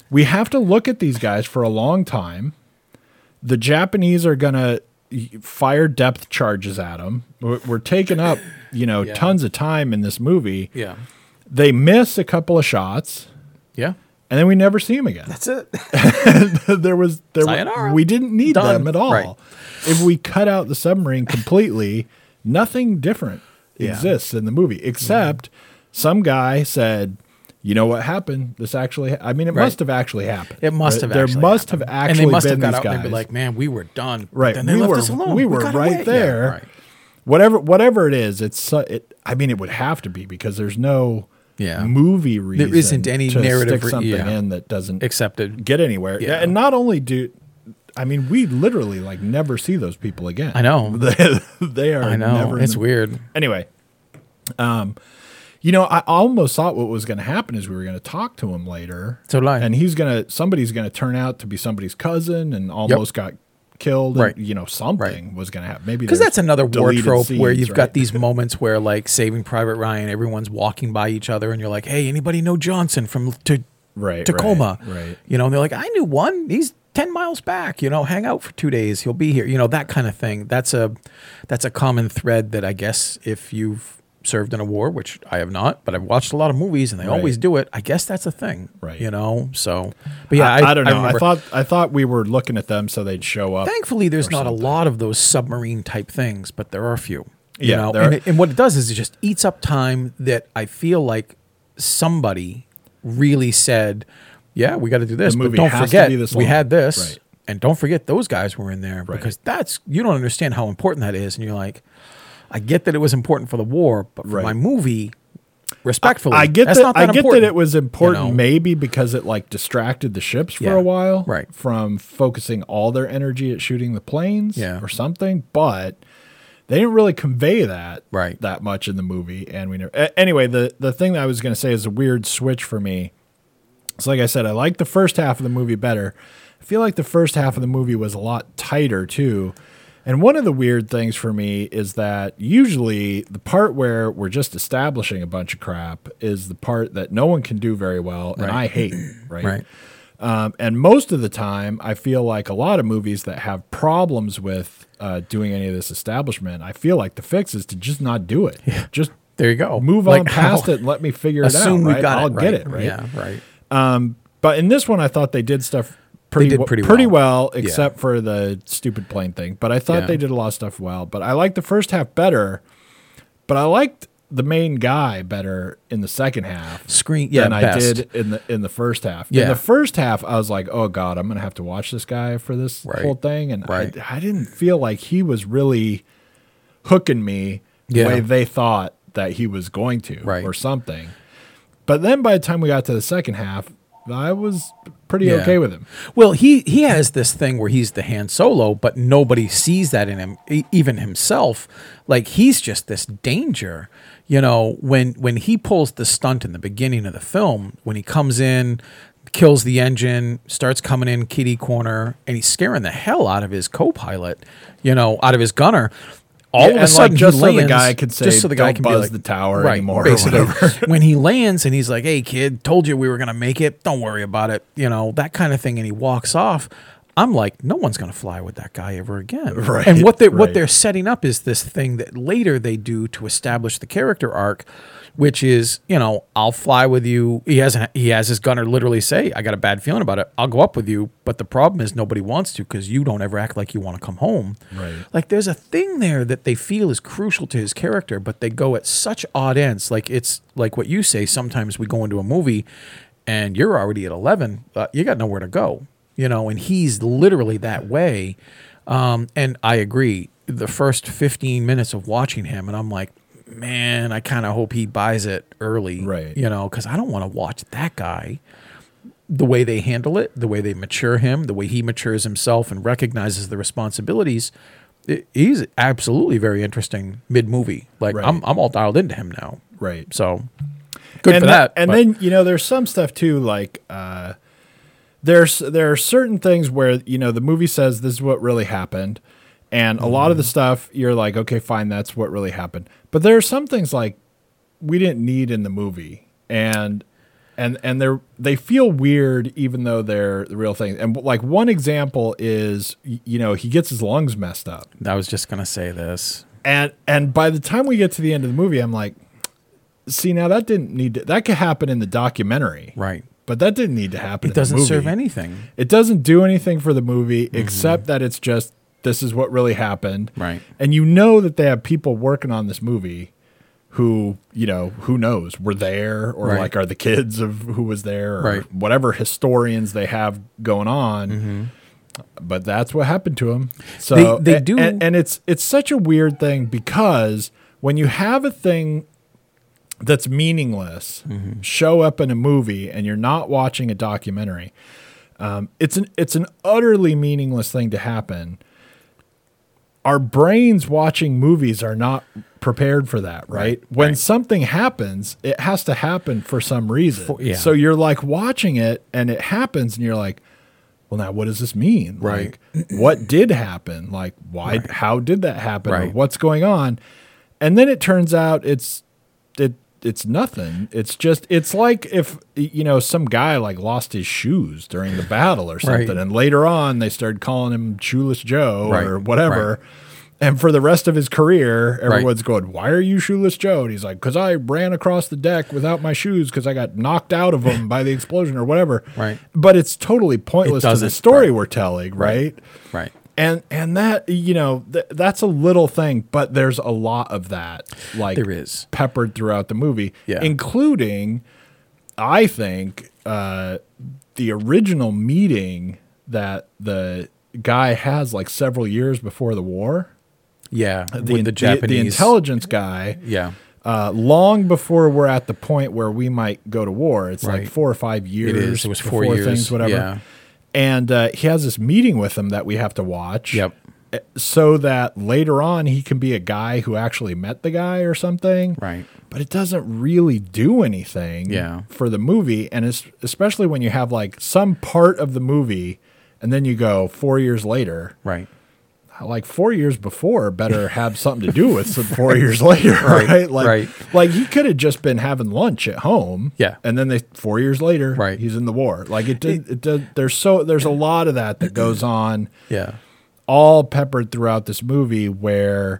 We have to look at these guys for a long time. The Japanese are going to fire depth charges at them. We're taking up, you know, yeah. tons of time in this movie. Yeah. They miss a couple of shots. Yeah. And then we never see them again. That's it. there was, there was, we didn't need Done. them at all. Right. If we cut out the submarine completely, nothing different yeah. exists in the movie, except yeah. some guy said, you know what happened? This actually, ha- I mean, it right. must have actually happened. It must have. There actually must happened. have actually and they must been have got these out guys. And be like, man, we were done. Right. And they we left were, us alone. We, we were right away. there. Yeah, right. Whatever, whatever it is, it's. Uh, it, I mean, it would have to be because there's no yeah. movie reason. There isn't any to narrative stick something yeah. in that doesn't accepted get anywhere. Yeah. And not only do, I mean, we literally like never see those people again. I know. they, they are. I know. Never it's in the, weird. Anyway. Um. You know, I almost thought what was going to happen is we were going to talk to him later. So lying. And he's going to, somebody's going to turn out to be somebody's cousin and almost yep. got killed. Right. And, you know, something right. was going to happen. Maybe because that's another war trope scenes, where you've right? got these moments where, like, Saving Private Ryan, everyone's walking by each other and you're like, hey, anybody know Johnson from t- right, Tacoma? Right, right. You know, and they're like, I knew one. He's ten miles back, you know, hang out for two days. He'll be here. You know, that kind of thing. That's a, that's a common thread that I guess if you've served in a war, which I have not, but I've watched a lot of movies and they right. always do it. I guess that's a thing, right? You know, so, but yeah, I, I, I don't know. I, I thought, I thought we were looking at them so they'd show up. Thankfully there's not something. a lot of those submarine type things, but there are a few, you yeah, know, and, it, and what it does is it just eats up time that I feel like somebody really said, yeah, we got to do this, but don't forget we had this. Right. And don't forget those guys were in there right. because that's, you don't understand how important that is. And you're like, I get that it was important for the war, but for right. my movie, respectfully, I, I get that's that. Not that I get that it was important, you know? Maybe because it like distracted the ships for yeah. a while, right. from focusing all their energy at shooting the planes, yeah. or something. But they didn't really convey that right. that much in the movie, and we never. A- anyway, the the thing that I was going to say is a weird switch for me. It's like I said, I like the first half of the movie better. I feel like the first half of the movie was a lot tighter too. And one of the weird things for me is that usually the part where we're just establishing a bunch of crap is the part that no one can do very well, and right. I hate, right? right. Um, and most of the time, I feel like a lot of movies that have problems with uh, doing any of this establishment, I feel like the fix is to just not do it. Yeah. Just there you go. Move like on past how? it and let me figure it Assume out. Right? We got I'll it, right. get it, right? Yeah, right. Um, but in this one, I thought they did stuff... Pretty, they did pretty, w- pretty well, well except yeah. for the stupid plane thing. But I thought yeah. they did a lot of stuff well. But I liked the first half better. But I liked the main guy better in the second half Screen, yeah, than best. I did in the in the first half. Yeah. In the first half, I was like, oh, God, I'm going to have to watch this guy for this right. whole thing. And right. I, I didn't feel like he was really hooking me the yeah. way they thought that he was going to right. or something. But then by the time we got to the second half, I was pretty yeah. okay with him. Well, he, he has this thing where he's the Han Solo, but nobody sees that in him, even himself. Like, he's just this danger. You know, when when he pulls the stunt in the beginning of the film, when he comes in, kills the engine, starts coming in kitty corner, and he's scaring the hell out of his co-pilot, you know, out of his gunner. All yeah, of a sudden, like, just, he lands, so the guy could say, just so the guy can buzz be like, the tower right, anymore. Basically, when he lands and he's like, "Hey, kid, told you we were going to make it. Don't worry about it." You know, that kind of thing. And he walks off. I'm like, no one's going to fly with that guy ever again. Right, and what they right. what they're setting up is this thing that later they do to establish the character arc, which is, you know, I'll fly with you. He has he has his gunner literally say, "I got a bad feeling about it. I'll go up with you." But the problem is nobody wants to because you don't ever act like you want to come home. Right. Like, there's a thing there that they feel is crucial to his character, but they go at such odd ends. Like, it's like what you say. Sometimes we go into a movie and you're already at eleven. Uh, you got nowhere to go. You know, and he's literally that way. Um, and I agree. The first fifteen minutes of watching him, and I'm like, man, I kind of hope he buys it early. Right. You know, because I don't want to watch that guy. The way they handle it, the way they mature him, the way he matures himself and recognizes the responsibilities, it, he's absolutely very interesting mid-movie. Like, right. I'm I'm all dialed into him now. Right. So, good and for that. that and but. Then, you know, there's some stuff, too, like... Uh, There's there are certain things where, you know, the movie says this is what really happened, and a mm-hmm. lot of the stuff you're like, okay, fine, that's what really happened. But there are some things like we didn't need in the movie, and and and they they feel weird even though they're the real thing. And like one example is, you know, he gets his lungs messed up. I was just gonna say this, and and by the time we get to the end of the movie, I'm like, see, now that didn't need to, that could happen in the documentary, right? But that didn't need to happen. It doesn't serve anything. It doesn't do anything for the movie mm-hmm. except that it's just, this is what really happened. Right. And you know that they have people working on this movie who, you know, who knows, were there or right. like are the kids of who was there or right. whatever historians they have going on. Mm-hmm. But that's what happened to them. So they, they do. And, and it's, it's such a weird thing because when you have a thing that's meaningless mm-hmm. show up in a movie and you're not watching a documentary. Um, it's an, it's an utterly meaningless thing to happen. Our brains watching movies are not prepared for that. Right. right. When right. something happens, it has to happen for some reason. For, yeah. So you're like watching it and it happens and you're like, well, now what does this mean? Right. Like, what did happen? Like why, right. how did that happen? Right. Or what's going on? And then it turns out it's, it, It's nothing. It's just, it's like if, you know, some guy like lost his shoes during the battle or something. Right. And later on they started calling him Shoeless Joe right. or whatever. Right. And for the rest of his career, everyone's right. going, why are you Shoeless Joe? And he's like, because I ran across the deck without my shoes because I got knocked out of them by the explosion or whatever. Right. But it's totally pointless it to the story right. we're telling. Right. Right. right. And and that, you know, th- that's a little thing, but there's a lot of that, like, there is. Peppered throughout the movie, yeah. including, I think, uh, the original meeting that the guy has, like, several years before the war. Yeah, the, with the Japanese. The, the intelligence guy. Yeah. Uh, long before we're at the point where we might go to war. It's right. like four or five years. It is. It was four years. Things, whatever. Yeah. And uh, he has this meeting with him that we have to watch yep. so that later on he can be a guy who actually met the guy or something. Right. But it doesn't really do anything yeah. for the movie. And it's, especially when you have like some part of the movie and then you go four years later. Right. Like four years before better have something to do with some four years later, right? right? Like, right. like he could have just been having lunch at home. Yeah. And then they, four years later, right. he's in the war. Like it did, it, it did, there's so, there's a lot of that that goes on. Yeah. All peppered throughout this movie where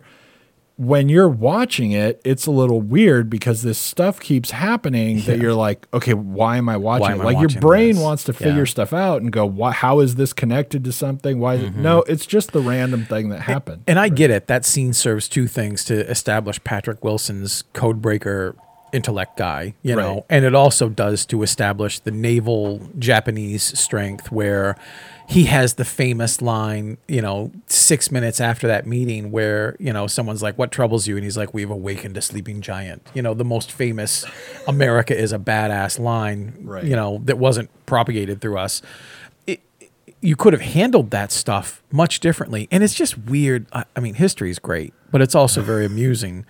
when you're watching it, it's a little weird because this stuff keeps happening yeah. that you're like, okay, why am I watching am it? I like watching your brain this? Wants to figure yeah. stuff out and go, why, how is this connected to something? Why? Is mm-hmm. it? No, it's just the random thing that happened. And, and I right. get it. That scene serves two things: to establish Patrick Wilson's codebreaker intellect guy, you right. know, and it also does to establish the naval Japanese strength where he has the famous line, you know, six minutes after that meeting where, you know, someone's like, what troubles you? And he's like, we've awakened a sleeping giant. You know, the most famous America is a badass line, right. you know, that wasn't propagated through us. It, you could have handled that stuff much differently. And it's just weird. I, I mean, history is great, but it's also very amusing.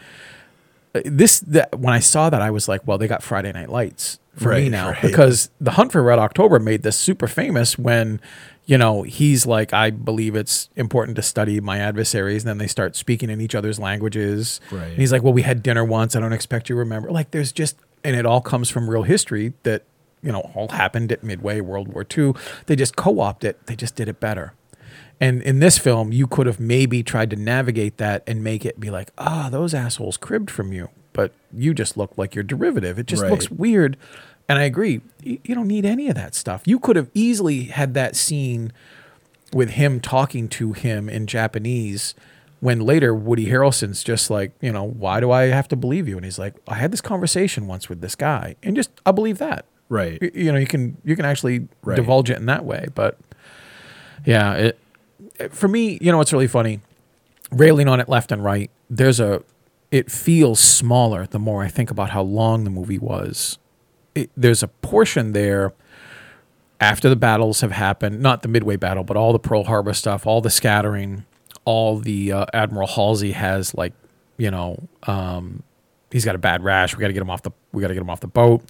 This that when I saw that, I was like, well, they got Friday Night Lights for right, me now right. because The Hunt for Red October made this super famous when, you know, he's like, I believe it's important to study my adversaries. And then they start speaking in each other's languages. Right. And he's like, well, we had dinner once. I don't expect you to remember. Like, there's just, and it all comes from real history that, you know, all happened at Midway, World War Two. They just co-opted it. They just did it better. And in this film, you could have maybe tried to navigate that and make it be like, ah, oh, those assholes cribbed from you, but you just look like your derivative. It just right. looks weird. And I agree. You don't need any of that stuff. You could have easily had that scene with him talking to him in Japanese when later Woody Harrelson's just like, you know, why do I have to believe you? And he's like, I had this conversation once with this guy and just, I believe that. Right. You know, you can, you can actually right. divulge it in that way, but yeah, it, for me, you know, it's really funny, railing on it left and right, there's a, it feels smaller the more I think about how long the movie was. It, there's a portion there after the battles have happened, not the Midway battle, but all the Pearl Harbor stuff, all the scattering, all the uh, Admiral Halsey has like, you know, um, he's got a bad rash. We got to get him off the, we got to get him off the boat,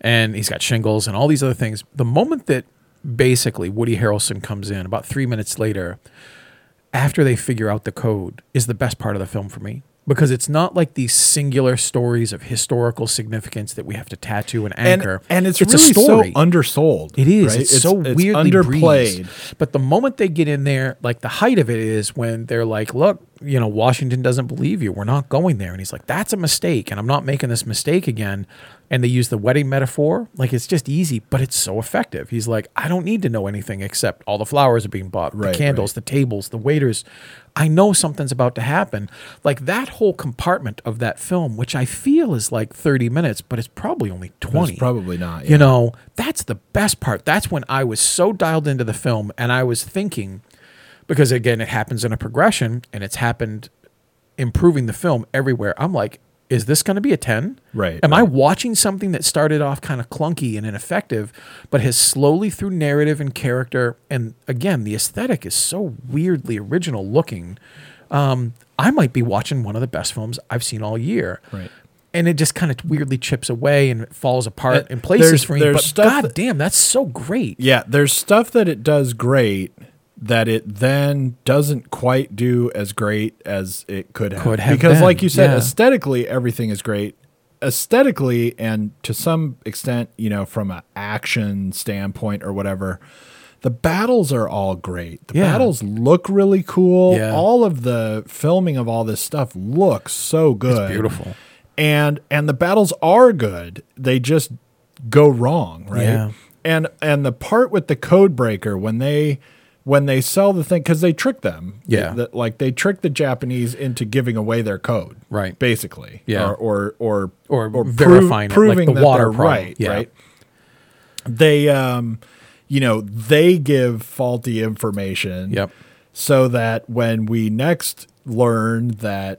and he's got shingles and all these other things. The moment that, basically, Woody Harrelson comes in about three minutes later after they figure out the code is the best part of the film for me, because it's not like these singular stories of historical significance that we have to tattoo and anchor. And, and it's, it's really so undersold. It is. Right? It's, it's so it's weirdly underplayed. Breezed. But the moment they get in there, like the height of it is when they're like, look, you know, Washington doesn't believe you. We're not going there. And he's like, that's a mistake. And I'm not making this mistake again. And they use the wedding metaphor. Like, it's just easy, but it's so effective. He's like, I don't need to know anything except all the flowers are being bought, right, the candles, right. the tables, the waiters. I know something's about to happen. Like, that whole compartment of that film, which I feel is like thirty minutes, but it's probably only twenty. It's probably not. Yeah. You know, that's the best part. That's when I was so dialed into the film and I was thinking, because again, it happens in a progression and it's happened improving the film everywhere. I'm like, is this going to be a ten? Right. Am right. I watching something that started off kind of clunky and ineffective, but has slowly through narrative and character, and again, the aesthetic is so weirdly original looking. Um, I might be watching one of the best films I've seen all year. Right. And it just kind of weirdly chips away and it falls apart it, in places there's, for me. But God that, damn, that's so great. Yeah, there's stuff that it does great that it then doesn't quite do as great as it could have. Could have because been. Like you said, yeah. aesthetically, everything is great. Aesthetically, and to some extent, you know, from an action standpoint or whatever, the battles are all great. The yeah. battles look really cool. Yeah. All of the filming of all this stuff looks so good. It's beautiful. And, and the battles are good. They just go wrong, right? Yeah. And, and the part with the code breaker, when they... when they sell the thing, because they trick them. Yeah. The, like, they trick the Japanese into giving away their code. Right. Basically. Yeah. Or, or, or, or, or verifying prov- it, proving like the water that they're right. Yeah. Right. They, um, you know, they give faulty information. Yep. So that when we next learn that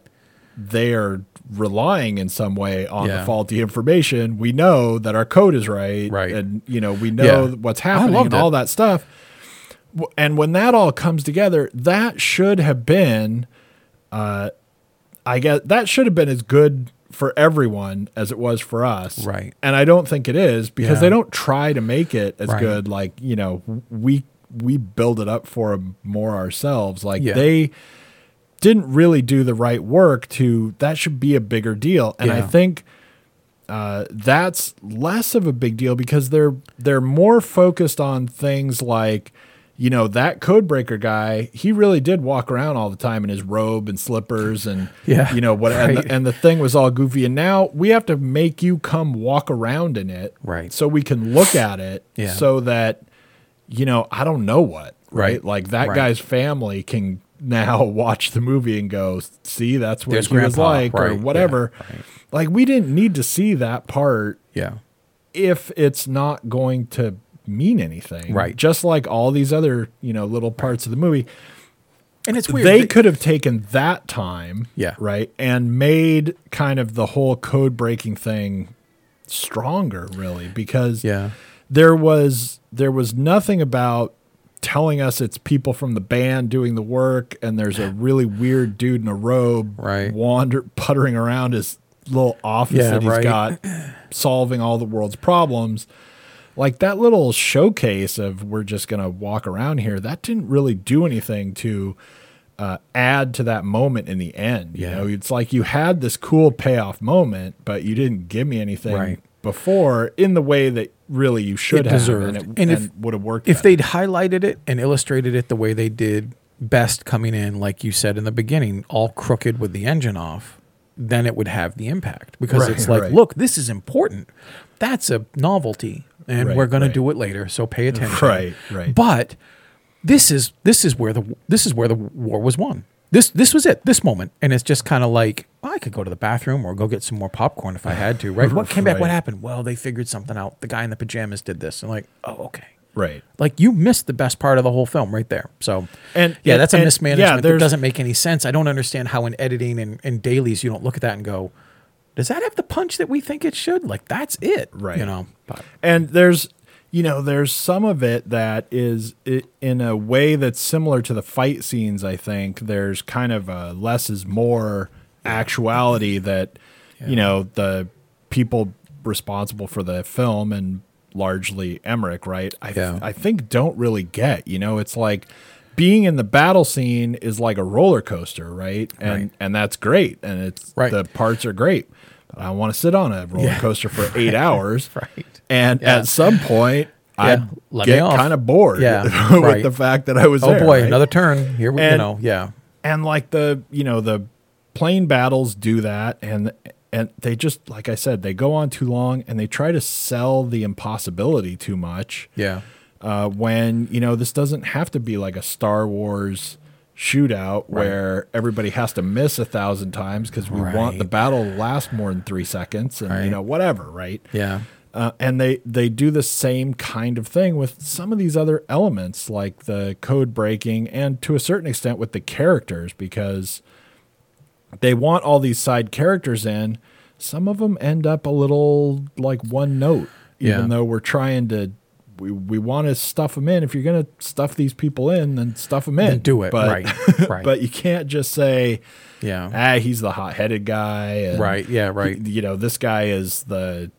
they are relying in some way on yeah. the faulty information, we know that our code is right. Right. And, you know, we know yeah. what's happening and it. all that stuff. And when that all comes together, that should have been, uh, I guess that should have been as good for everyone as it was for us. Right. And I don't think it is, because yeah. they don't try to make it as right. good. Like, you know, we, we build it up for more ourselves. Like yeah. they didn't really do the right work to, that should be a bigger deal. And yeah. I think, uh, that's less of a big deal because they're, they're more focused on things like, you know, that code breaker guy, he really did walk around all the time in his robe and slippers and, yeah, you know, what, right. and, the, and the thing was all goofy. And now we have to make you come walk around in it. Right. So we can look at it yeah. so that, you know, I don't know what, right. right? Like that right. guy's family can now watch the movie and go, see, that's what There's he Grandpa, was like right, or whatever. Yeah, right. Like, we didn't need to see that part. Yeah. If it's not going to mean anything. Right. Just like all these other, you know, little parts of the movie. And it's weird. They, they could have taken that time. Yeah. Right. And made kind of the whole code breaking thing stronger, really, because yeah. there was, there was nothing about telling us it's people from the band doing the work. And there's a really weird dude in a robe right. wander puttering around his little office yeah, that he's right. got solving all the world's problems. Like that little showcase of we're just going to walk around here, that didn't really do anything to uh, add to that moment in the end. You yeah. know, it's like you had this cool payoff moment, but you didn't give me anything right. before in the way that really you should it have. Deserved. And it and and would have worked. If better. They'd highlighted it and illustrated it the way they did best coming in, like you said in the beginning, all crooked with the engine off, then it would have the impact. Because right, it's like, right. look, this is important. That's a novelty. And right, we're going right. to do it later, so pay attention. Right, right. But this is this is where the this is where the war was won. This this was it. This moment, and it's just kind of like, well, I could go to the bathroom or go get some more popcorn if I had to. Right? What came right. back? What happened? Well, they figured something out. The guy in the pajamas did this. And like, oh, okay. Right. Like you missed the best part of the whole film right there. So and yeah, and, that's a and, mismanagement yeah, that doesn't make any sense. I don't understand how in editing and, and dailies you don't look at that and go, does that have the punch that we think it should? Like, that's it. Right. You know, but. And there's, you know, there's some of it that is it, in a way that's similar to the fight scenes. I think there's kind of a less is more actuality that, yeah. you know, the people responsible for the film and largely Emmerich, right? I, yeah. I think don't really get, you know, it's like, being in the battle scene is like a roller coaster, right? And right. and that's great. And it's right. the parts are great. But I want to sit on a roller yeah. coaster for eight hours. Right. And yeah. at some point, yeah. I get kind of bored yeah. with right. the fact that I was oh there. Oh, boy, right? Another turn. Here we go. You know, yeah. And like the, you know, the plane battles do that. And and they just, like I said, they go on too long and they try to sell the impossibility too much. Yeah. Uh, when, you know, this doesn't have to be like a Star Wars shootout right. where everybody has to miss a thousand times because we right. want the battle to last more than three seconds and, right. you know, whatever, right? Yeah. Uh, and they, they do the same kind of thing with some of these other elements like the code breaking and to a certain extent with the characters because they want all these side characters in. Some of them end up a little like one note, even yeah. though we're trying to We we want to stuff them in. If you're going to stuff these people in, then stuff them in. Then do it. But, right. right. But you can't just say, yeah, ah, he's the hot-headed guy. And right. Yeah, right. He, you know, this guy is the,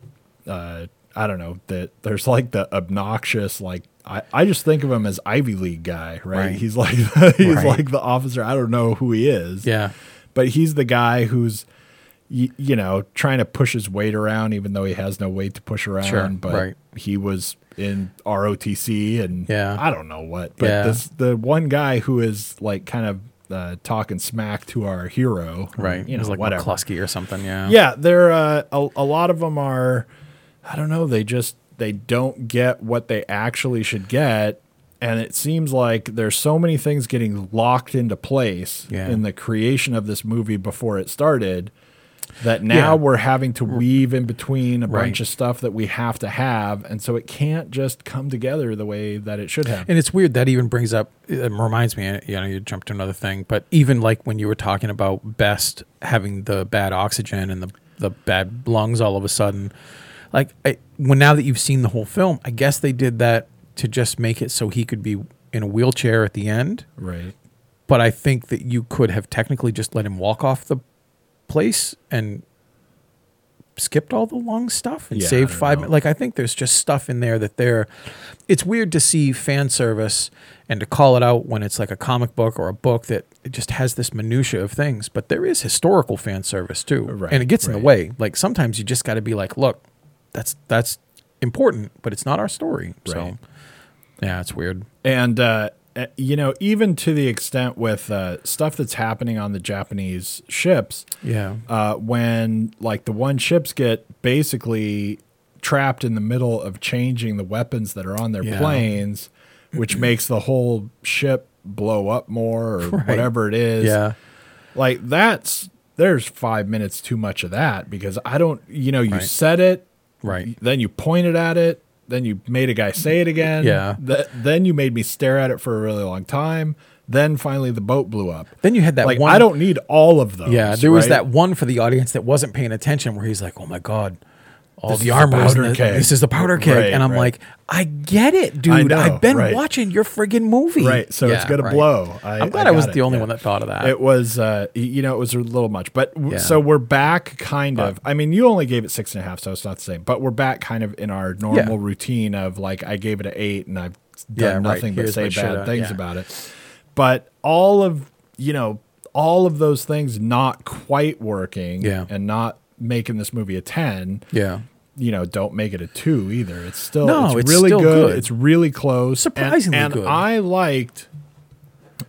uh, I don't know, that there's like the obnoxious, like, I, I just think of him as Ivy League guy, right? right. He's like the, he's right. like the officer. I don't know who he is. Yeah. But he's the guy who's, you, you know, trying to push his weight around, even though he has no weight to push around. Sure. But right. he was in R O T C and yeah. I don't know what, but yeah. this, the one guy who is like kind of uh, talking smack to our hero, right? And, you know, like whatever. McCluskey or something. Yeah. Yeah. They're uh, a, a lot of them are, I don't know. They just, they don't get what they actually should get. And it seems like there's so many things getting locked into place yeah. in the creation of this movie before it started that now yeah. we're having to weave in between a right. bunch of stuff that we have to have. And so it can't just come together the way that it should have. And it's weird that even brings up, it reminds me, you know, you jumped to another thing, but even like when you were talking about Best having the bad oxygen and the, the bad lungs all of a sudden, like I, when now that you've seen the whole film, I guess they did that to just make it so he could be in a wheelchair at the end. Right. But I think that you could have technically just let him walk off the place and skipped all the long stuff and yeah, saved five minutes. Like, I think there's just stuff in there that they're, it's weird to see fan service and to call it out when it's like a comic book or a book that it just has this minutia of things, but there is historical fan service too. Right, and it gets right. in the way. Like sometimes you just got to be like, look, that's, that's important, but it's not our story. Right. So yeah, it's weird. And, uh, you know, even to the extent with uh, stuff that's happening on the Japanese ships, yeah. Uh, when like the one ships get basically trapped in the middle of changing the weapons that are on their yeah. planes, which makes the whole ship blow up more or right. whatever it is. Yeah. Like that's, there's five minutes too much of that because I don't, you know, you right. said it, right. Then you pointed at it. Then you made a guy say it again. Yeah. Th- then you made me stare at it for a really long time. Then finally the boat blew up. Then you had that like, one. I don't need all of those. Yeah, there was right? that one for the audience that wasn't paying attention where he's like, oh my God, all this the armor is the, this is the powder keg. Right, and I'm right. like, I get it, dude. I know, I've been right. watching your friggin' movie. Right, so yeah, it's going right. to blow. I, I'm glad I, I was it. the only yeah. one that thought of that. It was, uh, you know, it was a little much. But w- yeah. so we're back kind but, of. I mean, you only gave it six and a half, so it's not the same. But we're back kind of in our normal yeah. routine of like, I gave it an eight and I've done yeah, nothing right. but say bad things yeah. about it. But all of, you know, all of those things not quite working yeah. and not making this movie a ten. Yeah. You know, don't make it a two either. It's still no, it's, it's really still good. good. It's really close. Surprisingly and, and good. And I liked,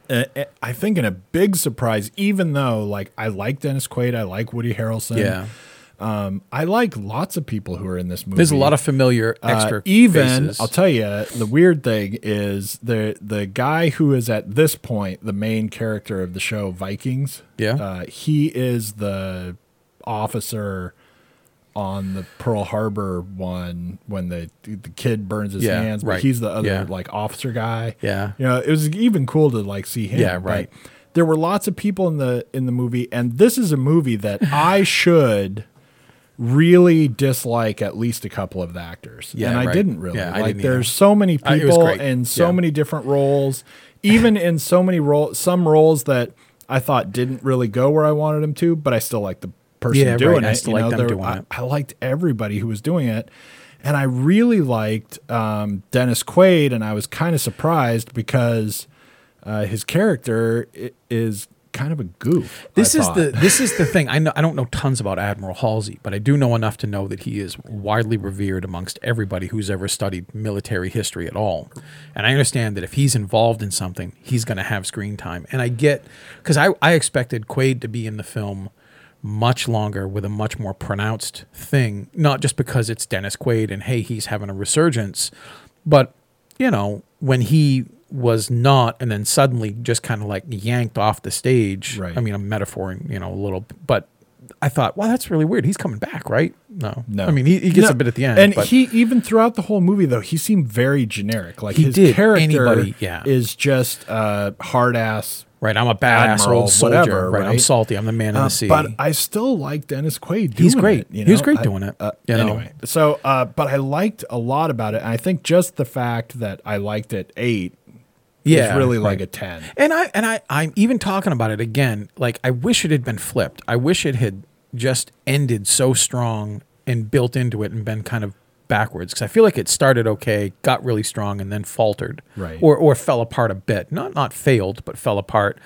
uh, I think in a big surprise, even though like I like Dennis Quaid, I like Woody Harrelson. Yeah. Um, I like lots of people who are in this movie. There's a lot of familiar extra uh, even, faces. I'll tell you, the weird thing is the the guy who is at this point the main character of the show Vikings. Yeah, uh, he is the officer on the Pearl Harbor one when the the kid burns his yeah, hands. But right. he's the other yeah. like officer guy. Yeah, you know, it was even cool to like see him. Yeah, right. But there were lots of people in the in the movie, and this is a movie that I should. Really dislike at least a couple of the actors. Yeah, and I right. didn't really. Yeah, like didn't there's either. So many people uh, and so yeah. many different roles, even in so many roles, some roles that I thought didn't really go where I wanted them to, but I still liked the person yeah, doing right. it. I still liked them doing I, it. I liked everybody who was doing it. And I really liked um, Dennis Quaid, and I was kind of surprised because uh, his character is kind of a goof. This is the this is the thing. I know I don't know tons about Admiral Halsey, but I do know enough to know that he is widely revered amongst everybody who's ever studied military history at all. And I understand that if he's involved in something, he's going to have screen time. And I get because I, I expected Quaid to be in the film much longer with a much more pronounced thing, not just because it's Dennis Quaid and hey, he's having a resurgence, but you know when he was not, and then suddenly just kind of like yanked off the stage. Right. I mean, I'm metaphoring, you know, a little, but I thought, wow, that's really weird. He's coming back, right? No, no. I mean, he, he gets no. a bit at the end, and but he even throughout the whole movie though, he seemed very generic. Like he his did. character Anybody, yeah. is just uh, hard ass. Right, I'm a badass Admiral, old soldier. Whatever, right? right, I'm salty. I'm the man uh, in the sea. But I still like Dennis Quaid. Doing He's great. It, you know? He was great I, doing it. Uh, you anyway, know? so uh, but I liked a lot about it, and I think just the fact that I liked it eight. Yeah, it's really like right. a ten. And I and I I'm even talking about it again. Like I wish it had been flipped. I wish it had just ended so strong and built into it and been kind of backwards because I feel like it started okay, got really strong, and then faltered, right? Or or fell apart a bit. Not not failed, but fell apart.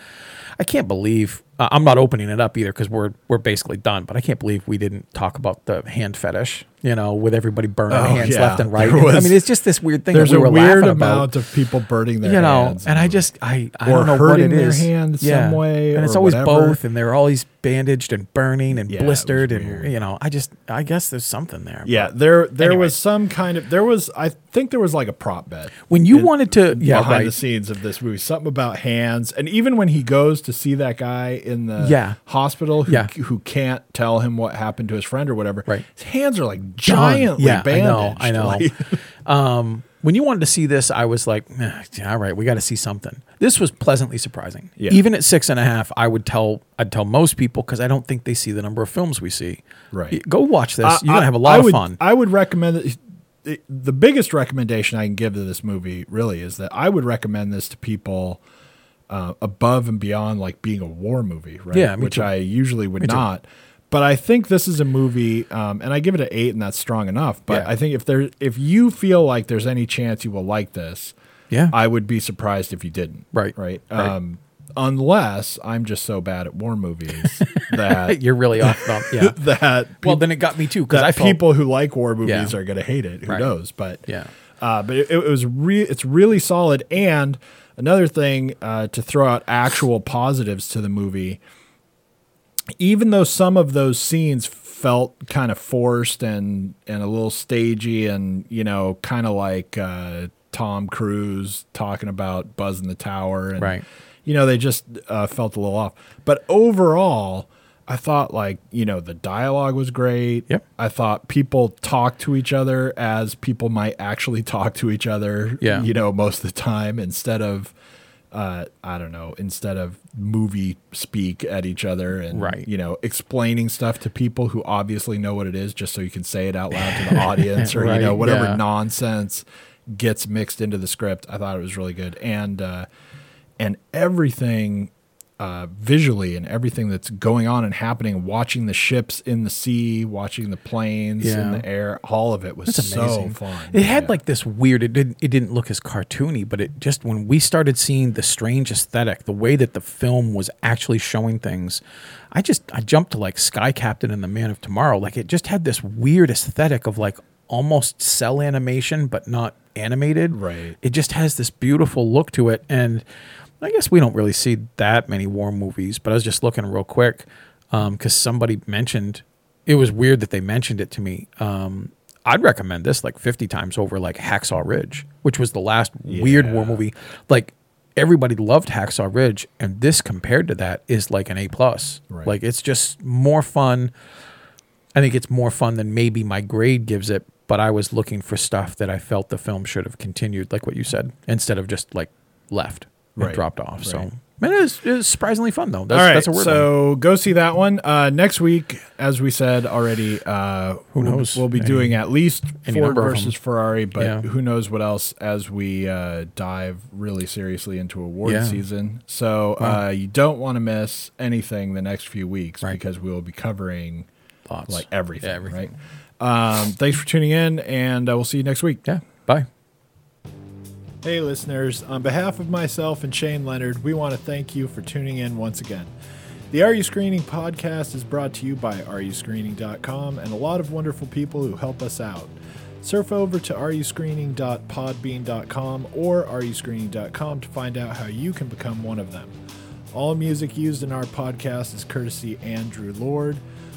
I can't believe uh, I'm not opening it up either because we're we're basically done. But I can't believe we didn't talk about the hand fetish. You know, with everybody burning oh, hands yeah. left and right. Was, I mean, it's just this weird thing. There's that we a were weird amount about. of people burning their you know, hands. And I just I I don't know what it is. Or hurting their hand yeah. some way, and it's always whatever. both. And they're always bandaged and burning and yeah, blistered, and you know, I just I guess there's something there. Yeah, there there anyway. was some kind of there was I think there was like a prop bet when you in, wanted to yeah, behind right. the scenes of this movie something about hands, and even when he goes to see that guy in the yeah. hospital who yeah. who can't tell him what happened to his friend or whatever, right. his hands are like. Giantly yeah, bandaged. I know. I know. um, when you wanted to see this, I was like, eh, all right, we got to see something. This was pleasantly surprising. Yeah. Even at six and a half, I would tell I'd tell most people because I don't think they see the number of films we see. Right. Go watch this. Uh, You're going to have a lot I of would, fun. I would recommend it. It, the biggest recommendation I can give to this movie really is that I would recommend this to people uh, above and beyond like being a war movie, right? Yeah, me Which too. I usually would me not. Too. But I think this is a movie, um, and I give it an eight, and that's strong enough. But yeah. I think if there, if you feel like there's any chance you will like this, yeah, I would be surprised if you didn't. Right, right. Um, right. Unless I'm just so bad at war movies that you're really off. Bump. Yeah. that pe- well, then it got me too because I felt, people who like war movies yeah. are going to hate it. Who right. knows? But yeah, uh, but it, it was re- It's really solid. And another thing uh, to throw out actual positives to the movie. Even though some of those scenes felt kind of forced and, and a little stagey and, you know, kind of like uh, Tom Cruise talking about Buzz in the Tower. And, right. You know, they just uh, felt a little off. But overall, I thought, like, you know, the dialogue was great. Yep. I thought people talked to each other as people might actually talk to each other, yeah. you know, most of the time, instead of, uh, I don't know, instead of movie speak at each other and, right. you know, explaining stuff to people who obviously know what it is just so you can say it out loud to the audience or, right. you know, whatever yeah. nonsense gets mixed into the script. I thought it was really good. And, uh, and everything... Uh, visually and everything that's going on and happening, watching the ships in the sea, watching the planes yeah. in the air, all of it was that's so amazing. Fun. It had yeah. like this weird, it didn't, it didn't look as cartoony, but it just, when we started seeing the strange aesthetic, the way that the film was actually showing things, I just, I jumped to like Sky Captain and the Man of Tomorrow. Like it just had this weird aesthetic of like almost cell animation, but not animated. Right. It just has this beautiful look to it. And I guess we don't really see that many war movies, but I was just looking real quick because um, somebody mentioned, it was weird that they mentioned it to me. Um, I'd recommend this like fifty times over, like Hacksaw Ridge, which was the last yeah. weird war movie. Like everybody loved Hacksaw Ridge, and this compared to that is like an A plus. Right. Like it's just more fun. I think it's more fun than maybe my grade gives it, but I was looking for stuff that I felt the film should have continued, like what you said, instead of just like left. Right. It dropped off. Right. So man, it is, it is surprisingly fun though. That's, all right. That's a word. So one. Go see that one. Uh, next week, as we said already, uh, who knows? We'll, we'll be any, doing at least Ford versus Ferrari, but yeah. who knows what else as we uh, dive really seriously into award yeah. season. So wow. uh, you don't want to miss anything the next few weeks right. because we will be covering Lots. like everything. Yeah, everything. Right. Um, thanks for tuning in, and uh, we'll see you next week. Yeah. Bye. Hey listeners, on behalf of myself and Shane Leonard, we want to thank you for tuning in once again. The R U Screening podcast is brought to you by R U Screening dot com and a lot of wonderful people who help us out. Surf over to R U Screening dot podbean dot com or R U Screening dot com to find out how you can become one of them. All music used in our podcast is courtesy Andrew Lord.